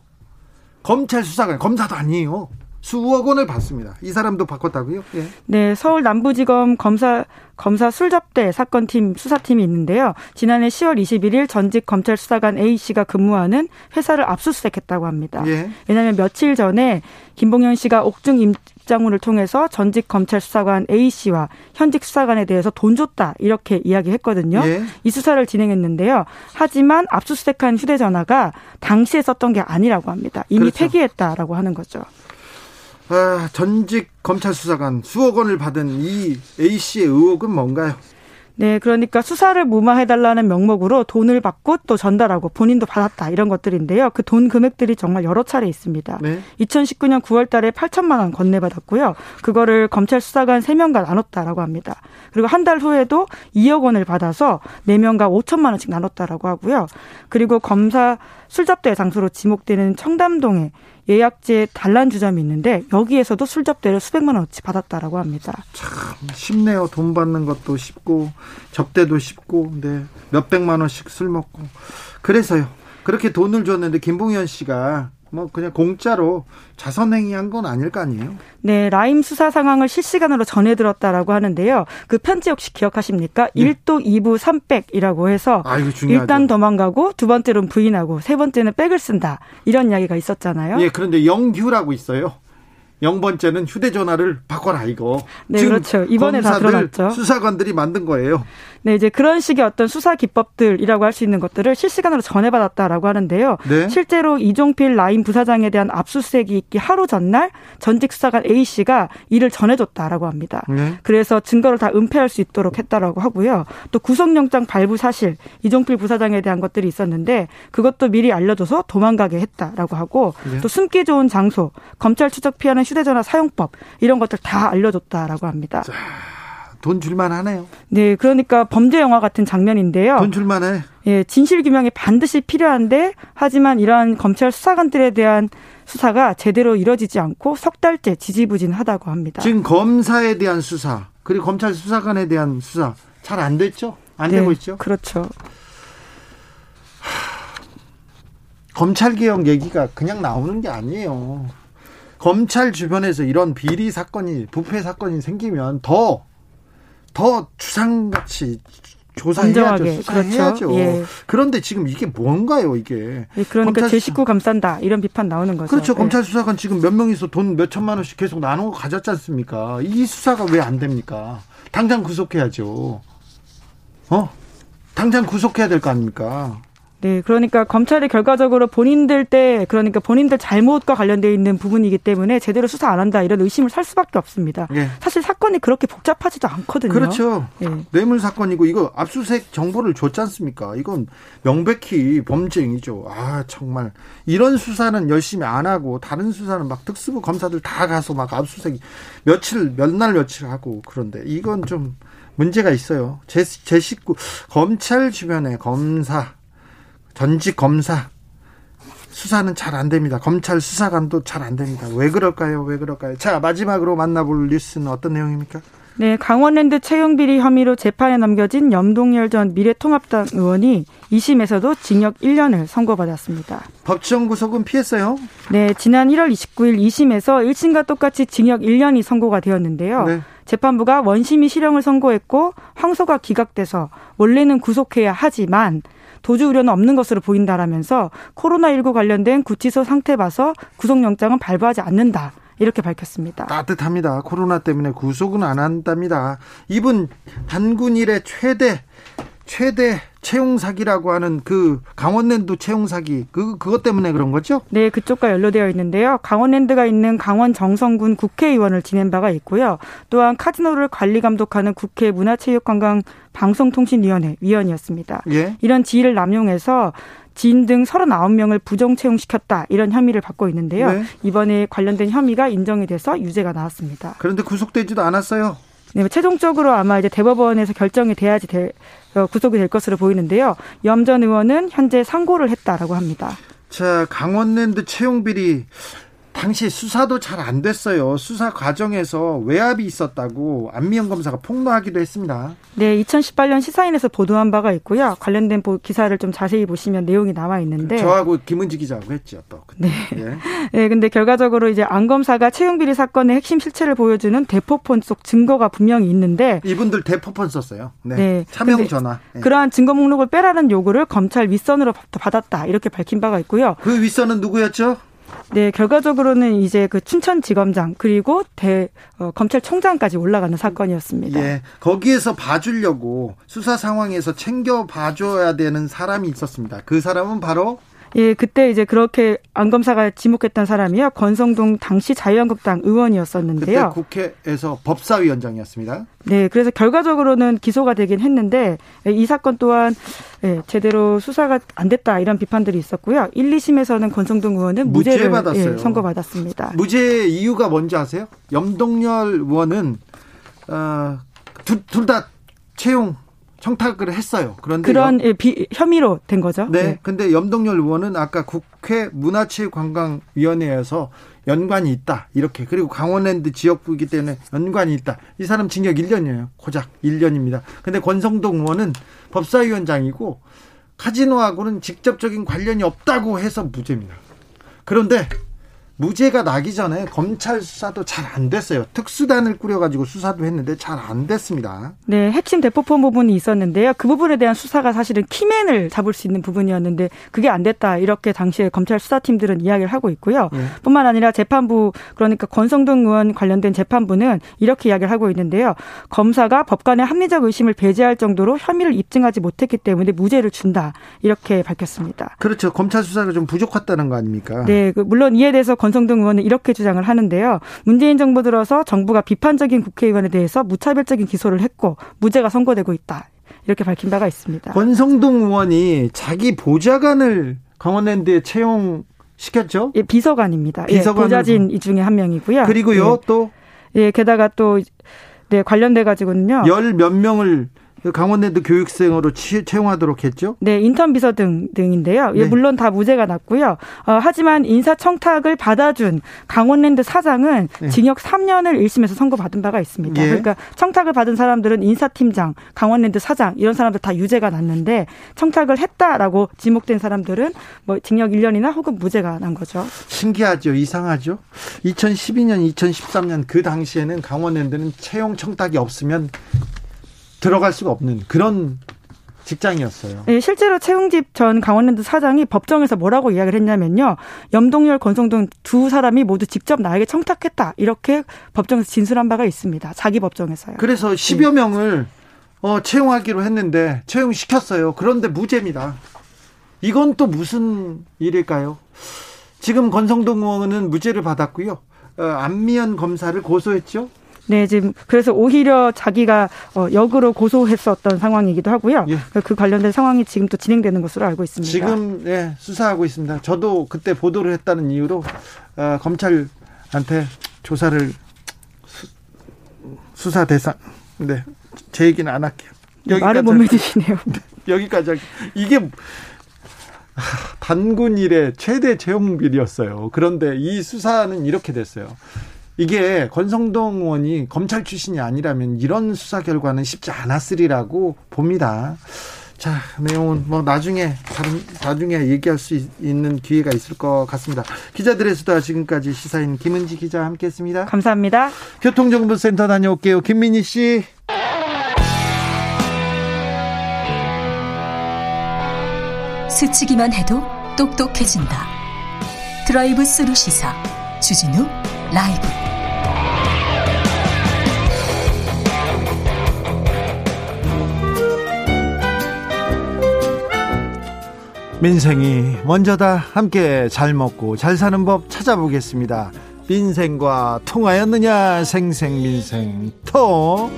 검찰 수사관, 검사도 아니에요. 수억 원을 받습니다. 이 사람도 바꿨다고요? 예. 네, 서울 남부지검 검사 술접대 사건팀 수사팀이 있는데요. 지난해 10월 21일 전직 검찰 수사관 A씨가 근무하는 회사를 압수수색했다고 합니다. 예. 왜냐하면 며칠 전에 김봉현 씨가 옥중 입장문을 통해서 전직 검찰 수사관 A씨와 현직 수사관에 대해서 돈 줬다 이렇게 이야기했거든요. 예. 이 수사를 진행했는데요. 하지만 압수수색한 휴대전화가 당시에 썼던 게 아니라고 합니다. 이미 그렇죠. 폐기했다라고 하는 거죠. 아, 전직 검찰 수사관 수억 원을 받은 이 A씨의 의혹은 뭔가요? 네, 그러니까 수사를 무마해달라는 명목으로 돈을 받고 또 전달하고 본인도 받았다 이런 것들인데요. 그 돈 금액들이 정말 여러 차례 있습니다. 네. 2019년 9월 달에 8천만 원 건네받았고요. 그거를 검찰 수사관 3명과 나눴다라고 합니다. 그리고 한 달 후에도 2억 원을 받아서 4명과 5천만 원씩 나눴다라고 하고요. 그리고 검사 술접대 장소로 지목되는 청담동에 예약제 단란주점이 있는데 여기에서도 술접대를 수백만 원어치 받았다라고 합니다. 참 쉽네요. 돈 받는 것도 쉽고 접대도 쉽고 네. 몇백만 원씩 술 먹고. 그래서요. 그렇게 돈을 줬는데 김봉현 씨가 뭐 그냥 공짜로 자선행위한 건 아닐 거 아니에요? 네, 라임 수사 상황을 실시간으로 전해들었다라고 하는데요. 그 편지 혹시 기억하십니까? 네. 1도 2부 3백이라고 해서 일단 도망가고 두 번째로는 부인하고 세 번째는 백을 쓴다 이런 이야기가 있었잖아요. 예, 그런데 영규라고 있어요. 0번째는 휴대전화를 바꿔라 이거. 네, 그렇죠. 이번에 다 드러났죠. 수사관들이 만든 거예요. 네, 이제 그런 식의 어떤 수사 기법들이라고 할 수 있는 것들을 실시간으로 전해받았다라고 하는데요. 네. 실제로 이종필 라임 부사장에 대한 압수수색이 있기 하루 전날 전직 수사관 A씨가 이를 전해줬다라고 합니다. 네. 그래서 증거를 다 은폐할 수 있도록 했다라고 하고요. 또 구속영장 발부 사실, 이종필 부사장에 대한 것들이 있었는데 그것도 미리 알려줘서 도망가게 했다라고 하고 네. 또 숨기 좋은 장소, 검찰 추적 피하는 휴대전화 사용법 이런 것들 다 알려줬다라고 합니다. 자, 돈 줄만 하네요. 네, 그러니까 범죄 영화 같은 장면인데요. 돈 줄만 해. 예, 진실 규명이 반드시 필요한데 하지만 이러한 검찰 수사관들에 대한 수사가 제대로 이루어지지 않고 석 달째 지지부진하다고 합니다. 지금 검사에 대한 수사 그리고 검찰 수사관에 대한 수사 잘 안 됐죠? 안 네, 되고 있죠? 그렇죠. 검찰개혁 얘기가 그냥 나오는 게 아니에요. 검찰 주변에서 이런 비리 사건이, 부패 사건이 생기면 더 주상같이 조사해야죠. 수사해야죠. 그렇죠. 예. 그런데 지금 이게 뭔가요, 이게. 예, 그러니까 검찰... 제 식구 감싼다, 이런 비판 나오는 거죠. 그렇죠. 예. 검찰 수사관 지금 몇 명이서 돈 몇 천만 원씩 계속 나눠 가졌지 않습니까? 이 수사가 왜 안 됩니까? 당장 구속해야죠. 당장 구속해야 될 거 아닙니까? 네, 그러니까 검찰이 결과적으로 본인들 잘못과 관련되어 있는 부분이기 때문에 제대로 수사 안 한다 이런 의심을 살 수밖에 없습니다. 예. 사실 사건이 그렇게 복잡하지도 않거든요. 그렇죠. 예. 뇌물 사건이고 이거 압수수색 정보를 줬지 않습니까? 이건 명백히 범죄행위죠. 아, 정말 이런 수사는 열심히 안 하고 다른 수사는 막 특수부 검사들 다 가서 막 압수수색 몇 날 며칠 하고 그런데 이건 좀 문제가 있어요. 제 식구 검찰 주변에 검사 전직 검사 수사는 잘 안 됩니다. 검찰 수사관도 잘 안 됩니다. 왜 그럴까요? 자, 마지막으로 만나볼 뉴스는 어떤 내용입니까? 네, 강원랜드 채용 비리 혐의로 재판에 넘겨진 염동열 전 미래통합당 의원이 2심에서도 징역 1년을 선고받았습니다. 법정 구속은 피했어요? 네, 지난 1월 29일 2심에서 1심과 똑같이 징역 1년이 선고가 되었는데요. 네. 재판부가 원심이 실형을 선고했고 항소가 기각돼서 원래는 구속해야 하지만 도주 우려는 없는 것으로 보인다라면서 코로나19 관련된 구치소 상태 봐서 구속영장은 발부하지 않는다. 이렇게 밝혔습니다. 따뜻합니다. 코로나 때문에 구속은 안 한답니다. 이분 단군 이래 최대 채용 사기라고 하는 그 강원랜드 채용 사기 그것 때문에 그런 거죠? 네, 그쪽과 연루되어 있는데요. 강원랜드가 있는 강원 정선군 국회의원을 지낸 바가 있고요. 또한 카지노를 관리 감독하는 국회 문화체육관광방송통신위원회 위원이었습니다. 예? 이런 지위를 남용해서 지인 등 39명을 부정 채용시켰다 이런 혐의를 받고 있는데요. 네? 이번에 관련된 혐의가 인정이 돼서 유죄가 나왔습니다. 그런데 구속되지도 않았어요. 네, 최종적으로 아마 이제 대법원에서 결정이 돼야지 구속이 될 것으로 보이는데요. 염 전 의원은 현재 상고를 했다라고 합니다. 자, 강원랜드 채용 비리 당시 수사도 잘 안 됐어요. 수사 과정에서 외압이 있었다고 안미영 검사가 폭로하기도 했습니다. 네, 2018년 시사인에서 보도한 바가 있고요. 관련된 기사를 좀 자세히 보시면 내용이 나와 있는데 저하고 김은지 기자하고 했죠, 또. 네. 예. 네, 근데 결과적으로 이제 안 검사가 채용 비리 사건의 핵심 실체를 보여주는 대포폰 속 증거가 분명히 있는데 이분들 대포폰 썼어요. 네. 네. 차명 전화. 네. 그러한 증거 목록을 빼라는 요구를 검찰 윗선으로 받았다. 이렇게 밝힌 바가 있고요. 그 윗선은 누구였죠? 네, 결과적으로는 이제 그 춘천지검장 그리고 검찰총장까지 올라가는 사건이었습니다. 예, 거기에서 봐주려고 수사 상황에서 챙겨 봐줘야 되는 사람이 있었습니다. 그 사람은 바로 예, 그때 이제 그렇게 안 검사가 지목했던 사람이요, 권성동 당시 자유한국당 의원이었었는데요. 그때 국회에서 법사위원장이었습니다. 네, 그래서 결과적으로는 기소가 되긴 했는데 이 사건 또한 예, 제대로 수사가 안 됐다 이런 비판들이 있었고요. 1, 2심에서는 권성동 의원은 무죄를 예, 선고받았습니다. 무죄 이유가 뭔지 아세요? 염동열 의원은 둘 다 채용 청탁을 했어요. 그런데 그런 혐의로 된 거죠. 네, 네. 근데 염동열 의원은 아까 국회 문화체육관광위원회에서 연관이 있다. 이렇게. 그리고 강원랜드 지역구이기 때문에 연관이 있다. 이 사람 징역 1년이에요. 고작 1년입니다. 근데 권성동 의원은 법사위원장이고 카지노하고는 직접적인 관련이 없다고 해서 무죄입니다. 그런데 무죄가 나기 전에 검찰 수사도 잘 안 됐어요. 특수단을 꾸려가지고 수사도 했는데 잘 안 됐습니다. 네, 핵심 대포폰 부분이 있었는데요. 그 부분에 대한 수사가 사실은 키맨을 잡을 수 있는 부분이었는데 그게 안 됐다. 이렇게 당시에 검찰 수사팀들은 이야기를 하고 있고요. 네. 뿐만 아니라 재판부, 그러니까 권성동 의원 관련된 재판부는 이렇게 이야기를 하고 있는데요. 검사가 법관의 합리적 의심을 배제할 정도로 혐의를 입증하지 못했기 때문에 무죄를 준다. 이렇게 밝혔습니다. 그렇죠. 검찰 수사가 좀 부족했다는 거 아닙니까? 네, 물론 이에 대해서 권성동 의원은 이렇게 주장을 하는데요. 문재인 정부 들어서 정부가 비판적인 국회의원에 대해서 무차별적인 기소를 했고 무죄가 선고되고 있다. 이렇게 밝힌 바가 있습니다. 권성동 의원이 자기 보좌관을 강원랜드에 채용시켰죠? 예, 비서관입니다. 비서관 예, 보좌진 이 중에 한 명이고요. 그리고요 예, 또? 예, 게다가 또 네, 관련돼가지고는요. 열 몇 명을 강원랜드 교육생으로 채용하도록 했죠? 네, 인턴 비서 등인데요. 네. 예, 물론 다 무죄가 났고요. 하지만 인사청탁을 받아준 강원랜드 사장은 네. 징역 3년을 1심에서 선고받은 바가 있습니다. 예. 그러니까 청탁을 받은 사람들은 인사팀장, 강원랜드 사장 이런 사람들 다 유죄가 났는데 청탁을 했다라고 지목된 사람들은 뭐 징역 1년이나 혹은 무죄가 난 거죠. 신기하죠. 이상하죠. 2012년, 2013년 그 당시에는 강원랜드는 채용 청탁이 없으면 들어갈 수가 없는 그런 직장이었어요. 네, 실제로 최웅집 전 강원랜드 사장이 법정에서 뭐라고 이야기를 했냐면요. 염동열, 권성동 두 사람이 모두 직접 나에게 청탁했다. 이렇게 법정에서 진술한 바가 있습니다. 자기 법정에서요. 그래서 10여 명을 채용하기로 했는데 채용시켰어요. 그런데 무죄입니다. 이건 또 무슨 일일까요? 지금 권성동 의원은 무죄를 받았고요. 안미연 검사를 고소했죠. 네, 지금 그래서 오히려 자기가 역으로 고소했었던 상황이기도 하고요. 예. 그 관련된 상황이 지금 또 진행되는 것으로 알고 있습니다. 지금 예, 수사하고 있습니다. 저도 그때 보도를 했다는 이유로 검찰한테 조사를 수사 대상. 네, 제 얘기는 안 할게요. 말을 못 믿으시네요. 여기까지 할게요. 이게 단군 일의 최대 채용 비리였어요. 그런데 이 수사는 이렇게 됐어요. 이게 권성동 의원이 검찰 출신이 아니라면 이런 수사 결과는 쉽지 않았으리라고 봅니다. 자, 내용은 뭐 나중에 얘기할 수 있는 기회가 있을 것 같습니다. 기자들의 수다 지금까지 시사인 김은지 기자와 함께했습니다. 감사합니다. 교통정보센터 다녀올게요. 김민희 씨. 스치기만 해도 똑똑해진다. 드라이브 스루 시사 주진우 라이브 민생이 먼저다. 함께 잘 먹고 잘 사는 법 찾아보겠습니다. 민생과 통하였느냐. 생생민생통.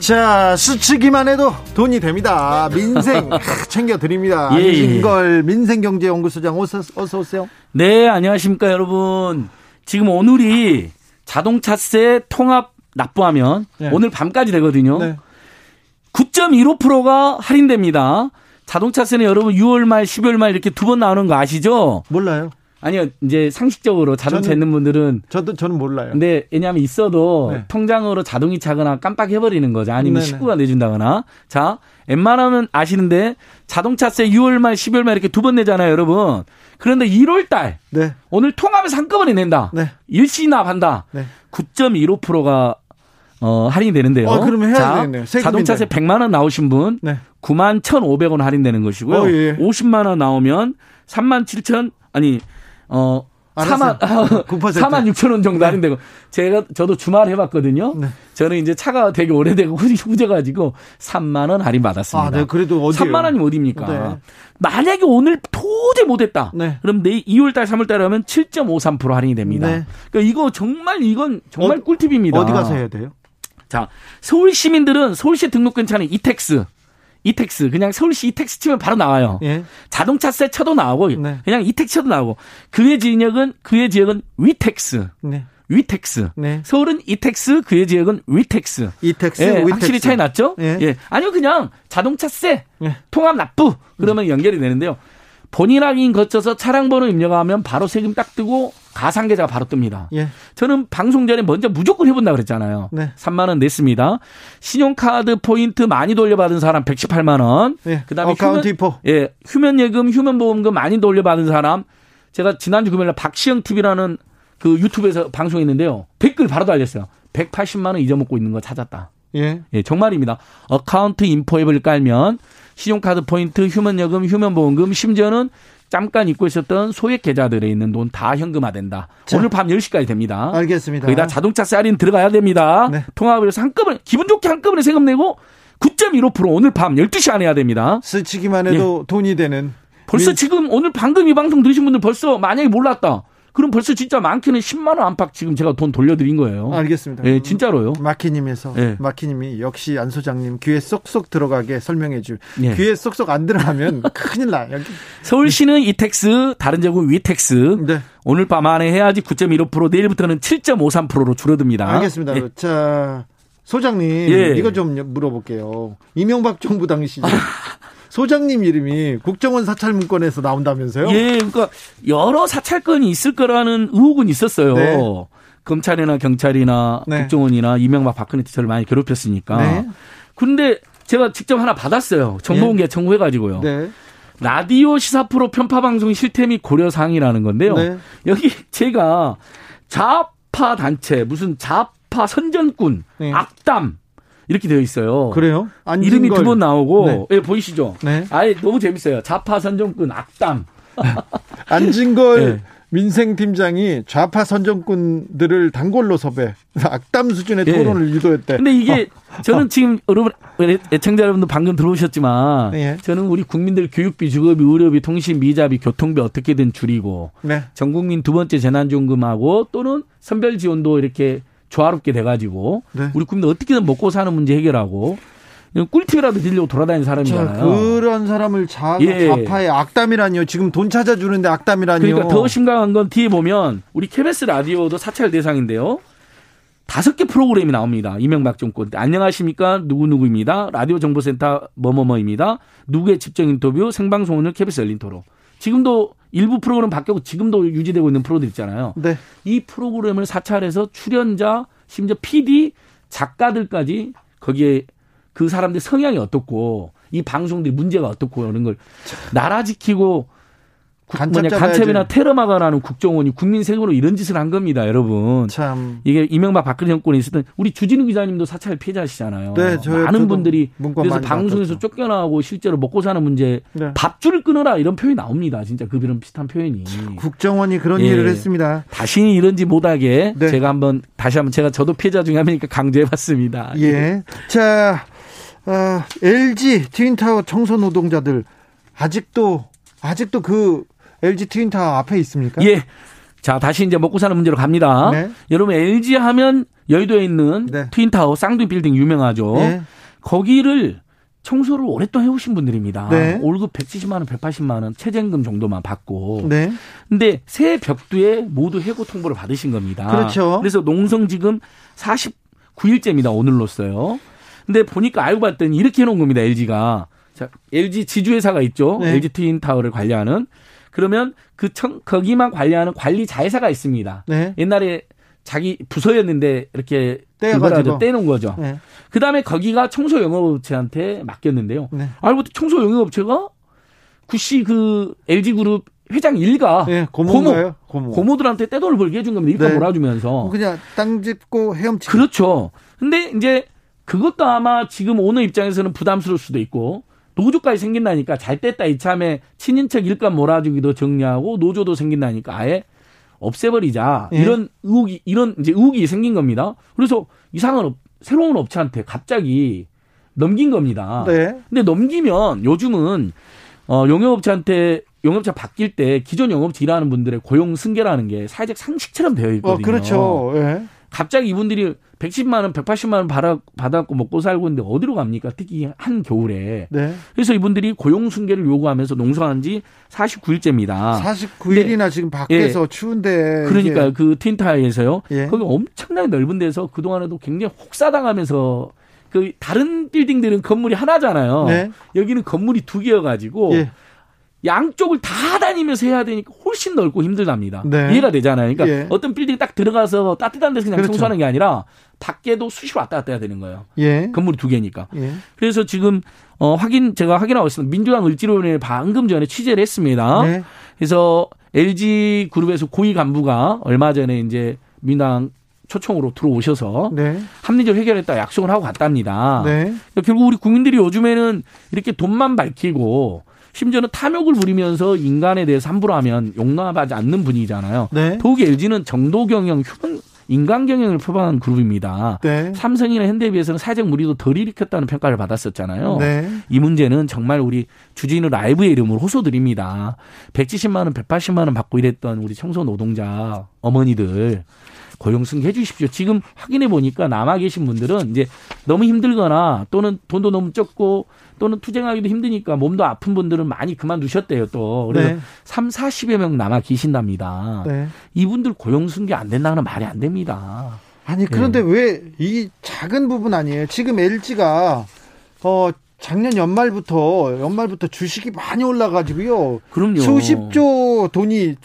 자, 스치기만 해도 돈이 됩니다. 민생 챙겨드립니다. 이인걸 민생경제연구소장 어서 오세요. 네, 안녕하십니까 여러분. 지금 오늘이 자동차세 통합 납부하면 네. 오늘 밤까지 되거든요. 네. 9.15%가 할인됩니다. 자동차세는 여러분 6월 말 12월 말 이렇게 두 번 나오는 거 아시죠? 몰라요. 아니요. 이제 상식적으로 자동차 있는 분들은. 저는 몰라요. 근데 왜냐하면 있어도 네. 통장으로 자동이 차거나 깜빡해버리는 거죠. 아니면 네네. 식구가 내준다거나. 자, 웬만하면 아시는데 자동차세 6월 말 12월 말 이렇게 두 번 내잖아요. 여러분. 그런데 1월 달 네. 오늘 통합해서 한꺼번에 낸다. 네. 일시납한다. 네. 9.15%가 할인이 되는데요. 그러면 해야 자, 되겠네요. 자동차세 100만 원 나오신 분 네. 9만 1,500원 할인되는 것이고요. 50만 원 나오면 4만 6천 원 정도 할인되고 네. 저도 주말 해봤거든요. 네. 저는 이제 차가 되게 오래되고 후져가지고 3만 원 할인 받았습니다. 네. 그래도 어디예요? 3만 원이면 어디입니까? 네. 만약에 오늘 도저히 못했다. 네. 그럼 내일 2월달 3월달에 하면 7.53% 할인이 됩니다. 네. 그러니까 이건 정말 꿀팁입니다. 어디 가서 해야 돼요? 자, 서울 시민들은 서울시 등록 근처는 이택스 그냥 서울시 이택스 치면 바로 나와요. 예. 자동차세 쳐도 나오고 네. 그냥 이택스 쳐도 나오고 그의 지역은 위택스. 네. 위택스. 네. 서울은 이택스, 그의 지역은 위택스. 이택스, 예, 위택스. 확실히 차이 났죠? 예. 예. 아니요, 그냥 자동차세 예. 통합 납부 그러면 연결이 되는데요. 본인 확인 거쳐서 차량 번호 입력하면 바로 세금 딱 뜨고 가상 계좌가 바로 뜹니다. 예. 저는 방송 전에 먼저 무조건 해본다고 그랬잖아요. 네. 3만 원 냈습니다. 신용카드 포인트 많이 돌려받은 사람 118만 원. 예. 그다음에 휴면예금, 휴면보험금 많이 돌려받은 사람. 제가 지난주 금요일에 박시영 TV라는 그 유튜브에서 방송했는데요. 댓글 바로 달렸어요. 180만 원 잊어먹고 있는 거 찾았다. 예, 정말입니다. 어카운트 인포 앱을 깔면 신용카드 포인트, 휴면예금, 휴면보험금, 심지어는 잠깐 잊고 있었던 소액 계좌들에 있는 돈 다 현금화된다. 자, 오늘 밤 10시까지 됩니다. 알겠습니다. 거기다 자동차세 할인 들어가야 됩니다. 네. 통합을 해서 한꺼번에 기분 좋게 한꺼번에 세금 내고 9.15% 오늘 밤 12시 안에 해야 됩니다. 스치기만 해도 예. 돈이 되는. 벌써 지금 오늘 방금 이 방송 들으신 분들 벌써 만약에 몰랐다. 그럼 벌써 진짜 많게는 10만 원 안팎 지금 제가 돈 돌려드린 거예요. 알겠습니다. 예, 진짜로요. 마키님이 역시 안 소장님 귀에 쏙쏙 들어가게 설명해 줄. 예. 귀에 쏙쏙 안 들어가면 큰일 나. 여기. 서울시는 이택스, 다른 지역은 위택스. 네. 오늘 밤 안에 해야지 9.15%, 내일부터는 7.53%로 줄어듭니다. 알겠습니다. 예. 자, 소장님 예. 이거 좀 물어볼게요. 이명박 정부 당시죠. 소장님 이름이 국정원 사찰 문건에서 나온다면서요? 예, 그러니까 여러 사찰건이 있을 거라는 의혹은 있었어요. 네. 검찰이나 경찰이나 네. 국정원이나 이명박 박근혜 시절을 많이 괴롭혔으니까. 그런데 네. 제가 직접 하나 받았어요. 정보공개 청구해가지고요. 네. 라디오 시사 프로 편파 방송 실태 및 고려 사항이라는 건데요. 네. 여기 제가 좌파 단체 무슨 좌파 선전꾼 네. 악담. 이렇게 되어 있어요. 그래요? 이름이 두 번 나오고 네. 예, 보이시죠? 네. 아예 너무 재밌어요. 좌파 선정꾼 악담. 안진걸 네. 민생팀장이 좌파 선정꾼들을 단골로 섭외. 악담 수준의 네. 토론을 유도했대. 근데 이게 저는 지금 여러분 애청자 여러분도 방금 들어오셨지만 네. 저는 우리 국민들 교육비, 주거비, 의료비, 통신, 미자비, 교통비 어떻게든 줄이고 네. 전 국민 두 번째 재난지원금하고 또는 선별지원도 이렇게 조화롭게 돼가지고 네. 우리 국민들 어떻게든 먹고 사는 문제 해결하고 꿀팁이라도 드리려고 돌아다니는 사람이잖아요. 자, 그런 사람을 예. 좌파의 악담이라니요. 지금 돈 찾아주는데 악담이라니요. 그러니까 더 심각한 건 뒤에 보면 우리 KBS 라디오도 사찰 대상인데요. 5개 프로그램이 나옵니다. 이명박 정권 때. 안녕하십니까 누구누구입니다. 라디오 정보센터 뭐뭐뭐입니다. 누구의 직접 인터뷰 생방송 오늘 KBS 열린 토론. 지금도 일부 프로그램 바뀌고 지금도 유지되고 있는 프로들 있잖아요. 네. 이 프로그램을 사찰해서 출연자, 심지어 PD, 작가들까지 거기에 그 사람들 성향이 어떻고 이 방송들이 문제가 어떻고 이런 걸 나라 지키고 간첩이나 테러 막아라는 국정원이 국민 세금으로 이런 짓을 한 겁니다, 여러분. 참. 이게 이명박 박근혜 정권에 있었던 우리 주진우 기자님도 사찰 피해자시잖아요. 네, 많은 분들이 그래서 방송에서 쫓겨나고 실제로 먹고 사는 문제, 네. 밥줄을 끊어라 이런 표현이 나옵니다. 진짜 그 이런 비슷한 표현이. 참, 국정원이 그런 일을 했습니다. 다시는 이런지 못하게 네. 제가 한번 다시 한번 제가 저도 피해자 중에 한 명이니까 강조해봤습니다. 예. 자, LG 트윈타워 청소 노동자들 아직도 그 LG 트윈타워 앞에 있습니까? 예. 자, 다시 이제 먹고 사는 문제로 갑니다. 네. 여러분 LG 하면 여의도에 있는 네. 트윈타워 쌍둥이 빌딩 유명하죠. 네. 거기를 청소를 오랫동안 해오신 분들입니다. 네. 월급 170만 원, 180만 원 최저임금 정도만 받고. 네. 근데 새 벽두에 모두 해고 통보를 받으신 겁니다. 그렇죠. 그래서 농성 지금 49일째입니다. 오늘로써요. 근데 보니까 알고 봤더니 이렇게 해놓은 겁니다. LG가. 자, LG 지주회사가 있죠. 네. LG 트윈타워를 관리하는. 그러면 거기만 관리하는 관리 자회사가 있습니다. 네. 옛날에 자기 부서였는데 이렇게 떼가지고 떼놓은 거죠. 네. 그 다음에 거기가 청소 영업업체한테 맡겼는데요. 네. 알고 청소 영업업체가 구씨 그 LG 그룹 회장 일가 네, 고모들한테 떼돈을 벌게 해준 겁니다. 일가 네. 몰아주면서 그냥 땅 짚고 헤엄치고 그렇죠. 근데 이제 그것도 아마 지금 오너 입장에서는 부담스러울 수도 있고 노조까지 생긴다니까 잘 뗐다 이참에 친인척 일감 몰아주기도 정리하고 노조도 생긴다니까 아예 없애버리자 예. 이런 의혹이 생긴 겁니다. 그래서 이상한 새로운 업체한테 갑자기 넘긴 겁니다. 네. 근데 넘기면 요즘은 용역업체한테 용역업체 바뀔 때 기존 용역업체 일하는 분들의 고용 승계라는 게 사회적 상식처럼 되어 있거든요. 그렇죠. 예. 갑자기 이분들이 110만 원, 180만 원 받아갖고 먹고 살고 있는데 어디로 갑니까? 특히 한겨울에. 네. 그래서 이분들이 고용승계를 요구하면서 농성한 지 49일째입니다. 49일이나 근데, 지금 밖에서 예. 추운데. 그러니까 그 트윈타워에서요. 예. 거기 엄청나게 넓은 데서 그동안에도 굉장히 혹사당하면서 그 다른 빌딩들은 건물이 하나잖아요. 네. 여기는 건물이 두 개여가지고. 예. 양쪽을 다 다니면서 해야 되니까 훨씬 넓고 힘들답니다. 네. 이해가 되잖아요. 그러니까 예. 어떤 빌딩 딱 들어가서 따뜻한 데서 그냥 그렇죠. 청소하는 게 아니라 밖에도 수시로 왔다 갔다 해야 되는 거예요. 예. 건물이 두 개니까. 예. 그래서 지금 제가 확인하고 있습니다. 민주당 을지로위원회 방금 전에 취재를 했습니다. 네. 그래서 LG 그룹에서 고위 간부가 얼마 전에 이제 민당 초청으로 들어오셔서 네. 합리적 해결했다 약속을 하고 갔답니다. 네. 그러니까 결국 우리 국민들이 요즘에는 이렇게 돈만 밝히고 심지어는 탐욕을 부리면서 인간에 대해서 함부로 하면 용납하지 않는 분이잖아요. 네. 더욱 LG는 정도 경영, 인간 경영을 표방한 그룹입니다. 네. 삼성이나 현대에 비해서는 사회적 물의도 덜 일으켰다는 평가를 받았었잖아요. 네. 이 문제는 정말 우리 주진우 라이브의 이름으로 호소드립니다. 170만 원, 180만 원 받고 일했던 우리 청소 노동자 어머니들 고용 승계해 주십시오. 지금 확인해 보니까 남아 계신 분들은 이제 너무 힘들거나 또는 돈도 너무 적고 또는 투쟁하기도 힘드니까 몸도 아픈 분들은 많이 그만두셨대요. 또 그래서 네. 3, 40여 명 남아 계신답니다. 네. 이분들 고용 승계 안 된다는 말이 안 됩니다. 아니 그런데 네. 왜 이 작은 부분 아니에요? 지금 LG가 작년 연말부터 주식이 많이 올라가지고요. 그럼요. 수십조 돈이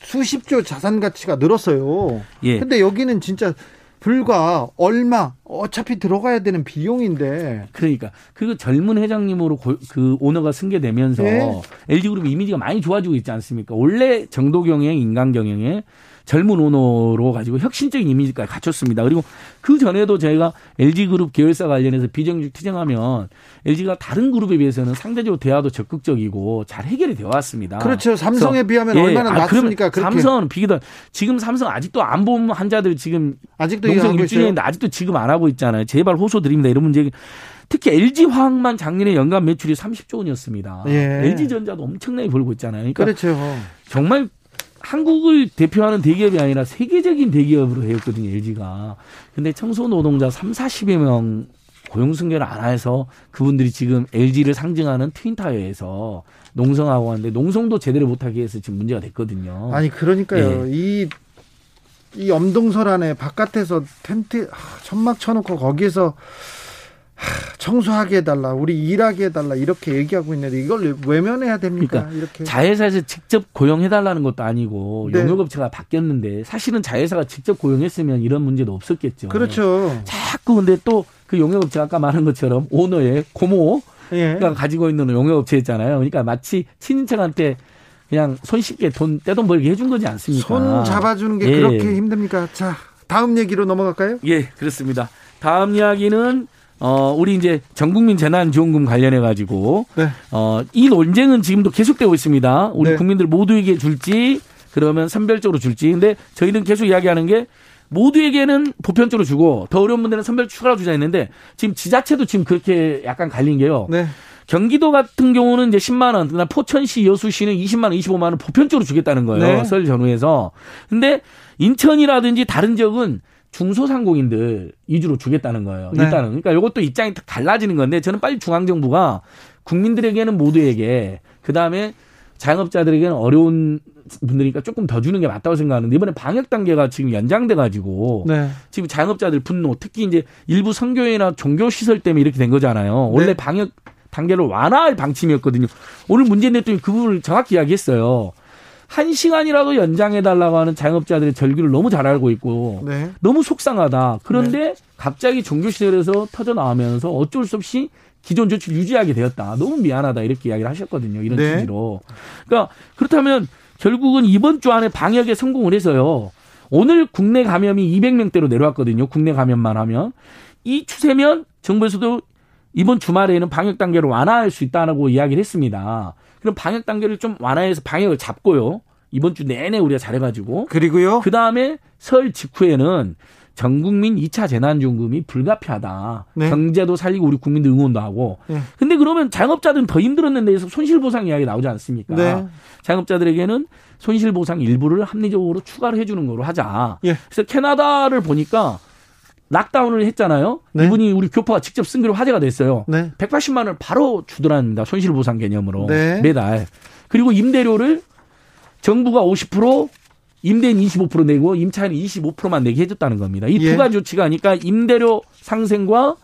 수십조 자산 가치가 늘었어요. 예. 근데 여기는 진짜 불과 얼마 어차피 들어가야 되는 비용인데. 그러니까 그 젊은 회장님으로 그 오너가 승계되면서 네. LG그룹 이미지가 많이 좋아지고 있지 않습니까? 원래 정도 경영, 인간 경영에 젊은 오너로 가지고 혁신적인 이미지까지 갖췄습니다. 그리고 그 전에도 저희가 LG그룹 계열사 관련해서 비정규직 투쟁하면 LG가 다른 그룹에 비해서는 상대적으로 대화도 적극적이고 잘 해결이 되어 왔습니다. 그렇죠. 삼성에 비하면 예. 얼마나 낮습니까? 삼성은 비교도 지금 삼성 아직도 안 보면 환자들 지금 아직도 농성 6주년인데 아직도 지금 안 하고 있잖아요. 제발 호소드립니다. 이런 문제. 특히 LG화학만 작년에 연간 매출이 30조 원이었습니다. 예. LG전자도 엄청나게 벌고 있잖아요. 그러니까 그렇죠. 정말 한국을 대표하는 대기업이 아니라 세계적인 대기업으로 되었거든요, LG가. 근데 청소노동자 3, 40여 명 고용승계를 안 해서 그분들이 지금 LG를 상징하는 트윈타워에서 농성하고 하는데 농성도 제대로 못하게 해서 지금 문제가 됐거든요. 아니, 그러니까요. 예. 이 엄동설 안에 바깥에서 텐트 천막 쳐놓고 거기에서 청소하게 해달라, 우리 일하게 해달라 이렇게 얘기하고 있는데 이걸 외면해야 됩니까? 그러니까 이렇게 자회사에서 직접 고용해달라는 것도 아니고 네. 용역업체가 바뀌었는데 사실은 자회사가 직접 고용했으면 이런 문제도 없었겠죠. 그렇죠. 자꾸 근데 또 그 용역업체가 아까 말한 것처럼 오너의 고모가 예. 가지고 있는 용역업체 있잖아요. 그러니까 마치 친인척한테 그냥 손쉽게 떼돈 벌게 해준 거지 않습니까? 손 잡아주는 게 예. 그렇게 힘듭니까? 자, 다음 얘기로 넘어갈까요? 예, 그렇습니다. 다음 이야기는 우리 이제 전국민 재난지원금 관련해 가지고 네. 이 논쟁은 지금도 계속되고 있습니다. 우리 네. 국민들 모두에게 줄지 그러면 선별적으로 줄지. 근데 저희는 계속 이야기하는 게 모두에게는 보편적으로 주고 더 어려운 분들은 선별 추가로 주자 했는데 지금 지자체도 지금 그렇게 약간 갈린 게요. 네. 경기도 같은 경우는 이제 10만 원, 그다음 포천시, 여수시는 20만 원, 25만 원 보편적으로 주겠다는 거예요. 네. 설 전후에서. 근데 인천이라든지 다른 지역은 중소상공인들 위주로 주겠다는 거예요. 네. 일단은. 그러니까 이것도 입장이 달라지는 건데 저는 빨리 중앙정부가 국민들에게는 모두에게 그다음에 자영업자들에게는 어려운 분들이니까 조금 더 주는 게 맞다고 생각하는데 이번에 방역 단계가 지금 연장돼 가지고 네. 지금 자영업자들 분노, 특히 이제 일부 선교회나 종교 시설 때문에 이렇게 된 거잖아요. 원래 네. 방역 단계를 완화할 방침이었거든요. 오늘 문재인 대통령이 그 부분을 정확히 이야기했어요. 1시간이라도 연장해달라고 하는 자영업자들의 절규를 너무 잘 알고 있고 네. 너무 속상하다. 그런데 네. 갑자기 종교 시설에서 터져나오면서 어쩔 수 없이 기존 조치를 유지하게 되었다. 너무 미안하다 이렇게 이야기를 하셨거든요. 이런 네. 취지로. 그러니까 그렇다면 결국은 이번 주 안에 방역에 성공을 해서요. 오늘 국내 감염이 200명대로 내려왔거든요. 국내 감염만 하면. 이 추세면 정부에서도 이번 주말에는 방역 단계를 완화할 수 있다고 이야기를 했습니다. 그럼 방역 단계를 좀 완화해서 방역을 잡고요. 이번 주 내내 우리가 잘해가지고. 그리고요. 그다음에 설 직후에는 전국민 2차 재난지원금이 불가피하다. 네. 경제도 살리고 우리 국민들 응원도 하고. 네. 근데 그러면 자영업자들은 더 힘들었는데 해서 손실보상 이야기 나오지 않습니까? 네. 자영업자들에게는 손실보상 일부를 합리적으로 추가로 해주는 거로 하자. 네. 그래서 캐나다를 보니까 락다운을 했잖아요. 네. 이분이 우리 교포가 직접 쓴 글이 화제가 됐어요. 네. 180만 원을 바로 주더랍니다. 손실보상 개념으로 네. 매달. 그리고 임대료를 정부가 50%, 임대인 25% 내고 임차인은 25%만 내게 해줬다는 겁니다. 이 두 가지 조치가 하니까 임대료 상생과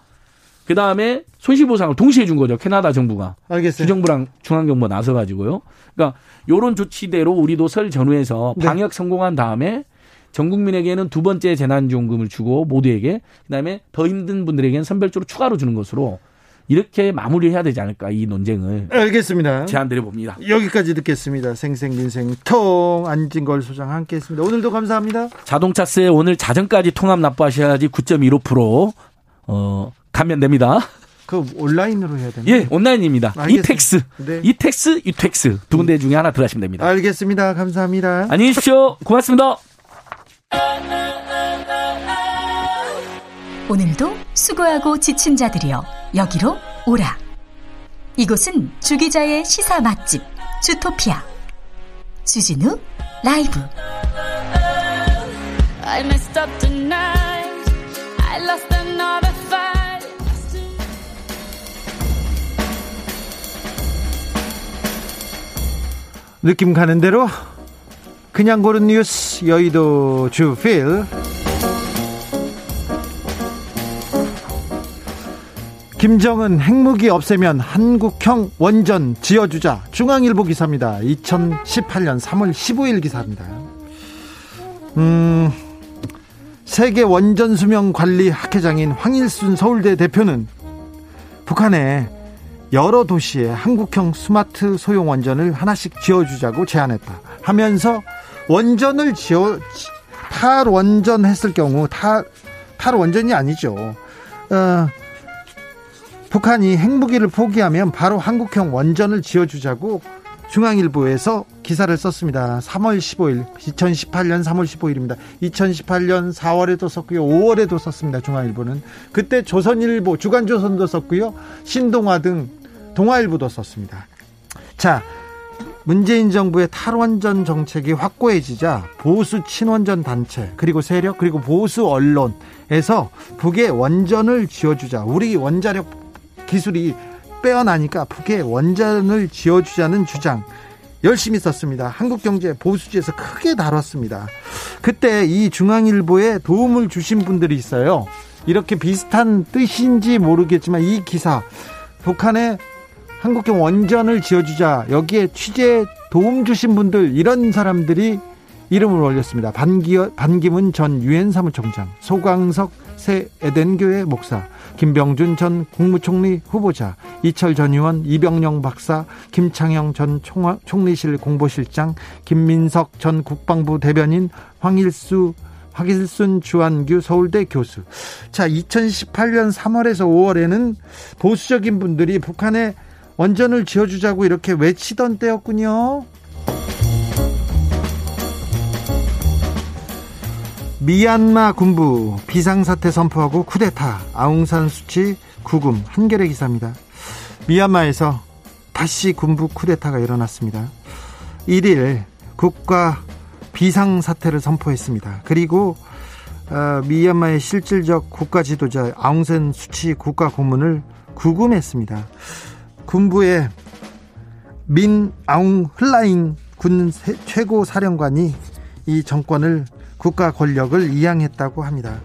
그다음에 손실보상을 동시에 준 거죠. 캐나다 정부가. 알겠어요. 주정부랑 중앙정부가 나서가지고요. 그러니까 이런 조치대로 우리도 설 전후에서 네. 방역 성공한 다음에 전 국민에게는 두 번째 재난지원금을 주고 모두에게 그다음에 더 힘든 분들에게는 선별적으로 추가로 주는 것으로 이렇게 마무리해야 되지 않을까 이 논쟁을. 알겠습니다. 제안드려봅니다. 여기까지 듣겠습니다. 생생민생통 안진걸 소장 함께했습니다. 오늘도 감사합니다. 자동차세 오늘 자정까지 통합 납부하셔야지 9.15% 감면됩니다. 그 온라인으로 해야 됩니다. 예, 온라인입니다. 이택스. 네. 이택스, 유택스 두 군데 중에 하나 들어가시면 됩니다. 알겠습니다. 감사합니다. 안녕히 계십시오. 고맙습니다. 오늘도 수고하고 지친 자들이여 여기로 오라. 이곳은 주 기자의 시사 맛집 주토피아 주진우 라이브. 느낌 가는 대로 그냥 고른 뉴스 여의도 주필. 김정은 핵무기 없애면 한국형 원전 지어주자. 중앙일보 기사입니다. 2018년 3월 15일 기사입니다. 세계 원전 수명 관리 학회장인 황일순 서울대 대표는 북한의 여러 도시에 한국형 스마트 소형 원전을 하나씩 지어주자고 제안했다 하면서 원전을 탈원전 했을 경우 탈원전이 아니죠. 북한이 핵무기를 포기하면 바로 한국형 원전을 지어주자고 중앙일보에서 기사를 썼습니다. 3월 15일, 2018년 3월 15일입니다. 2018년 4월에도 썼고요. 5월에도 썼습니다. 중앙일보는. 그때 조선일보, 주간조선도 썼고요. 신동아 등 동아일보도 썼습니다. 자, 문재인 정부의 탈원전 정책이 확고해지자 보수 친원전 단체 그리고 세력 그리고 보수 언론에서 북에 원전을 지어주자. 우리 원자력 기술이 빼어나니까 북에 원전을 지어주자는 주장 열심히 썼습니다. 한국경제 보수지에서 크게 다뤘습니다. 그때 이 중앙일보에 도움을 주신 분들이 있어요. 이렇게 비슷한 뜻인지 모르겠지만 이 기사 북한에 한국형 원전을 지어주자 여기에 취재에 도움 주신 분들 이런 사람들이 이름을 올렸습니다. 반기문 전 유엔 사무총장, 소강석 새 에덴교회 목사, 김병준 전 국무총리 후보자, 이철 전 의원, 이병령 박사, 김창영 전 총리실 공보실장, 김민석 전 국방부 대변인, 황일순 주한규 서울대 교수. 자, 2018년 3월에서 5월에는 보수적인 분들이 북한에 원전을 지어주자고 이렇게 외치던 때였군요. 미얀마 군부 비상사태 선포하고 쿠데타, 아웅산 수치 구금. 한겨레 기사입니다. 미얀마에서 다시 군부 쿠데타가 일어났습니다. 1일 국가 비상사태를 선포했습니다. 그리고 미얀마의 실질적 국가 지도자 아웅산 수치 국가 고문을 구금했습니다. 군부의 민 아웅 흘라잉 군 최고 사령관이 이 정권을, 국가 권력을 이양했다고 합니다.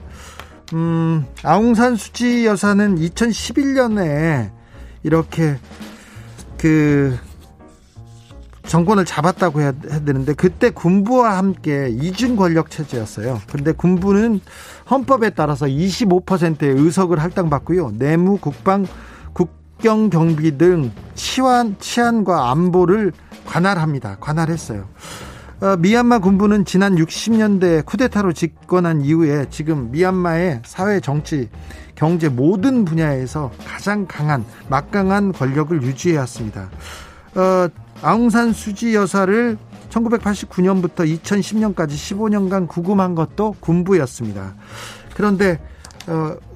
아웅산 수치 여사는 2011년에 이렇게 그 정권을 잡았다고 해야 되는데, 그때 군부와 함께 이준 권력 체제였어요. 그런데 군부는 헌법에 따라서 25%의 의석을 할당받고요. 내무, 국방, 국경 경비 등 치안과 안보를 관할했어요. 미얀마 군부는 지난 60년대 쿠데타로 집권한 이후에 지금 미얀마의 사회, 정치, 경제 모든 분야에서 가장 막강한 권력을 유지해 왔습니다. 아웅산 수치 여사를 1989년부터 2010년까지 15년간 구금한 것도 군부였습니다. 그런데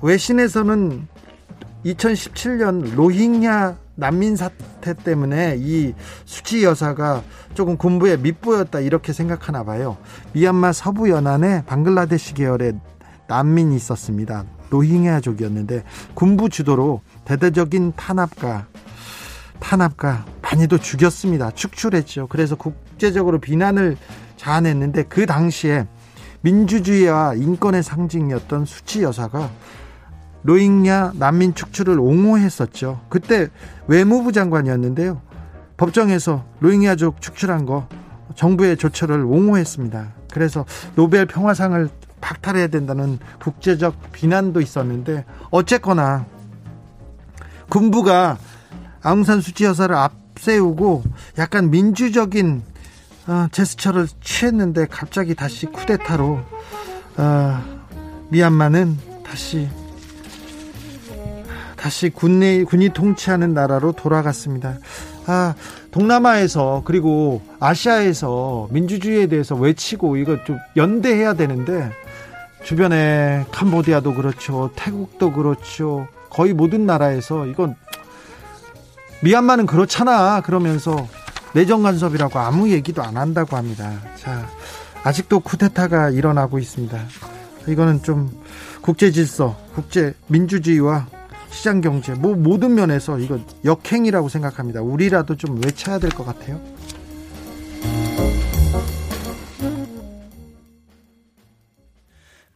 외신에서는 2017년 로힝야 난민 사태 때문에 이 수치 여사가 조금 군부에 밑보였다, 이렇게 생각하나 봐요. 미얀마 서부 연안에 방글라데시 계열의 난민이 있었습니다. 로힝야족이었는데 군부 주도로 대대적인 탄압과 많이도 죽였습니다. 축출했죠. 그래서 국제적으로 비난을 자아냈는데, 그 당시에 민주주의와 인권의 상징이었던 수치 여사가 로힝야 난민 축출을 옹호했었죠. 그때 외무부 장관이었는데요, 법정에서 로힝야족 축출한 거 정부의 조처를 옹호했습니다. 그래서 노벨 평화상을 박탈해야 된다는 국제적 비난도 있었는데, 어쨌거나 군부가 아웅산 수치 여사를 앞세우고 약간 민주적인 제스처를 취했는데, 갑자기 다시 쿠데타로 미얀마는 다시 군이 통치하는 나라로 돌아갔습니다. 동남아에서 그리고 아시아에서 민주주의에 대해서 외치고 이거 좀 연대해야 되는데, 주변에 캄보디아도 그렇죠, 태국도 그렇죠, 거의 모든 나라에서 이건 미얀마는 그렇잖아 그러면서 내정 간섭이라고 아무 얘기도 안 한다고 합니다. 자, 아직도 쿠데타가 일어나고 있습니다. 이거는 좀 국제 질서, 국제 민주주의와 시장 경제 모든 면에서 이거 역행이라고 생각합니다. 우리라도 좀 외쳐야 될 것 같아요.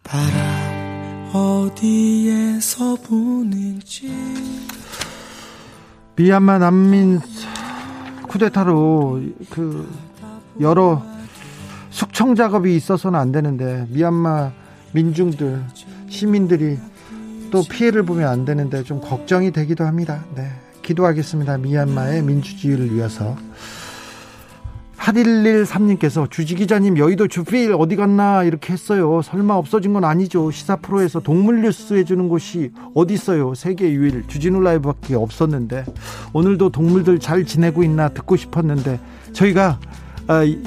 바람 어디에서 부는지. 미얀마 난민 쿠데타로 여러 숙청 작업이 있어서는 안 되는데, 미얀마 민중들, 시민들이 또 피해를 보면 안 되는데 좀 걱정이 되기도 합니다. 네, 기도하겠습니다. 미얀마의 민주주의를 위해서. 8113님께서 주지기자님, 여의도 주필 어디 갔나 이렇게 했어요. 설마 없어진 건 아니죠? 시사 프로에서 동물 뉴스 해주는 곳이 어디 있어요? 세계 유일 주진우 라이브밖에 없었는데, 오늘도 동물들 잘 지내고 있나 듣고 싶었는데. 저희가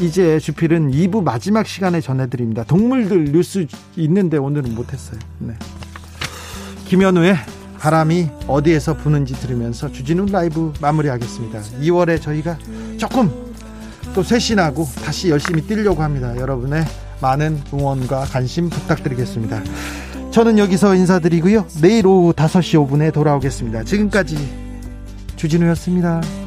이제 주필은 2부 마지막 시간에 전해드립니다. 동물들 뉴스 있는데 오늘은 못했어요. 네. 김현우의 바람이 어디에서 부는지 들으면서 주진우 라이브 마무리하겠습니다. 2월에 저희가 조금 또 쇄신하고 다시 열심히 뛰려고 합니다. 여러분의 많은 응원과 관심 부탁드리겠습니다. 저는 여기서 인사드리고요. 내일 오후 5시 5분에 돌아오겠습니다. 지금까지 주진우였습니다.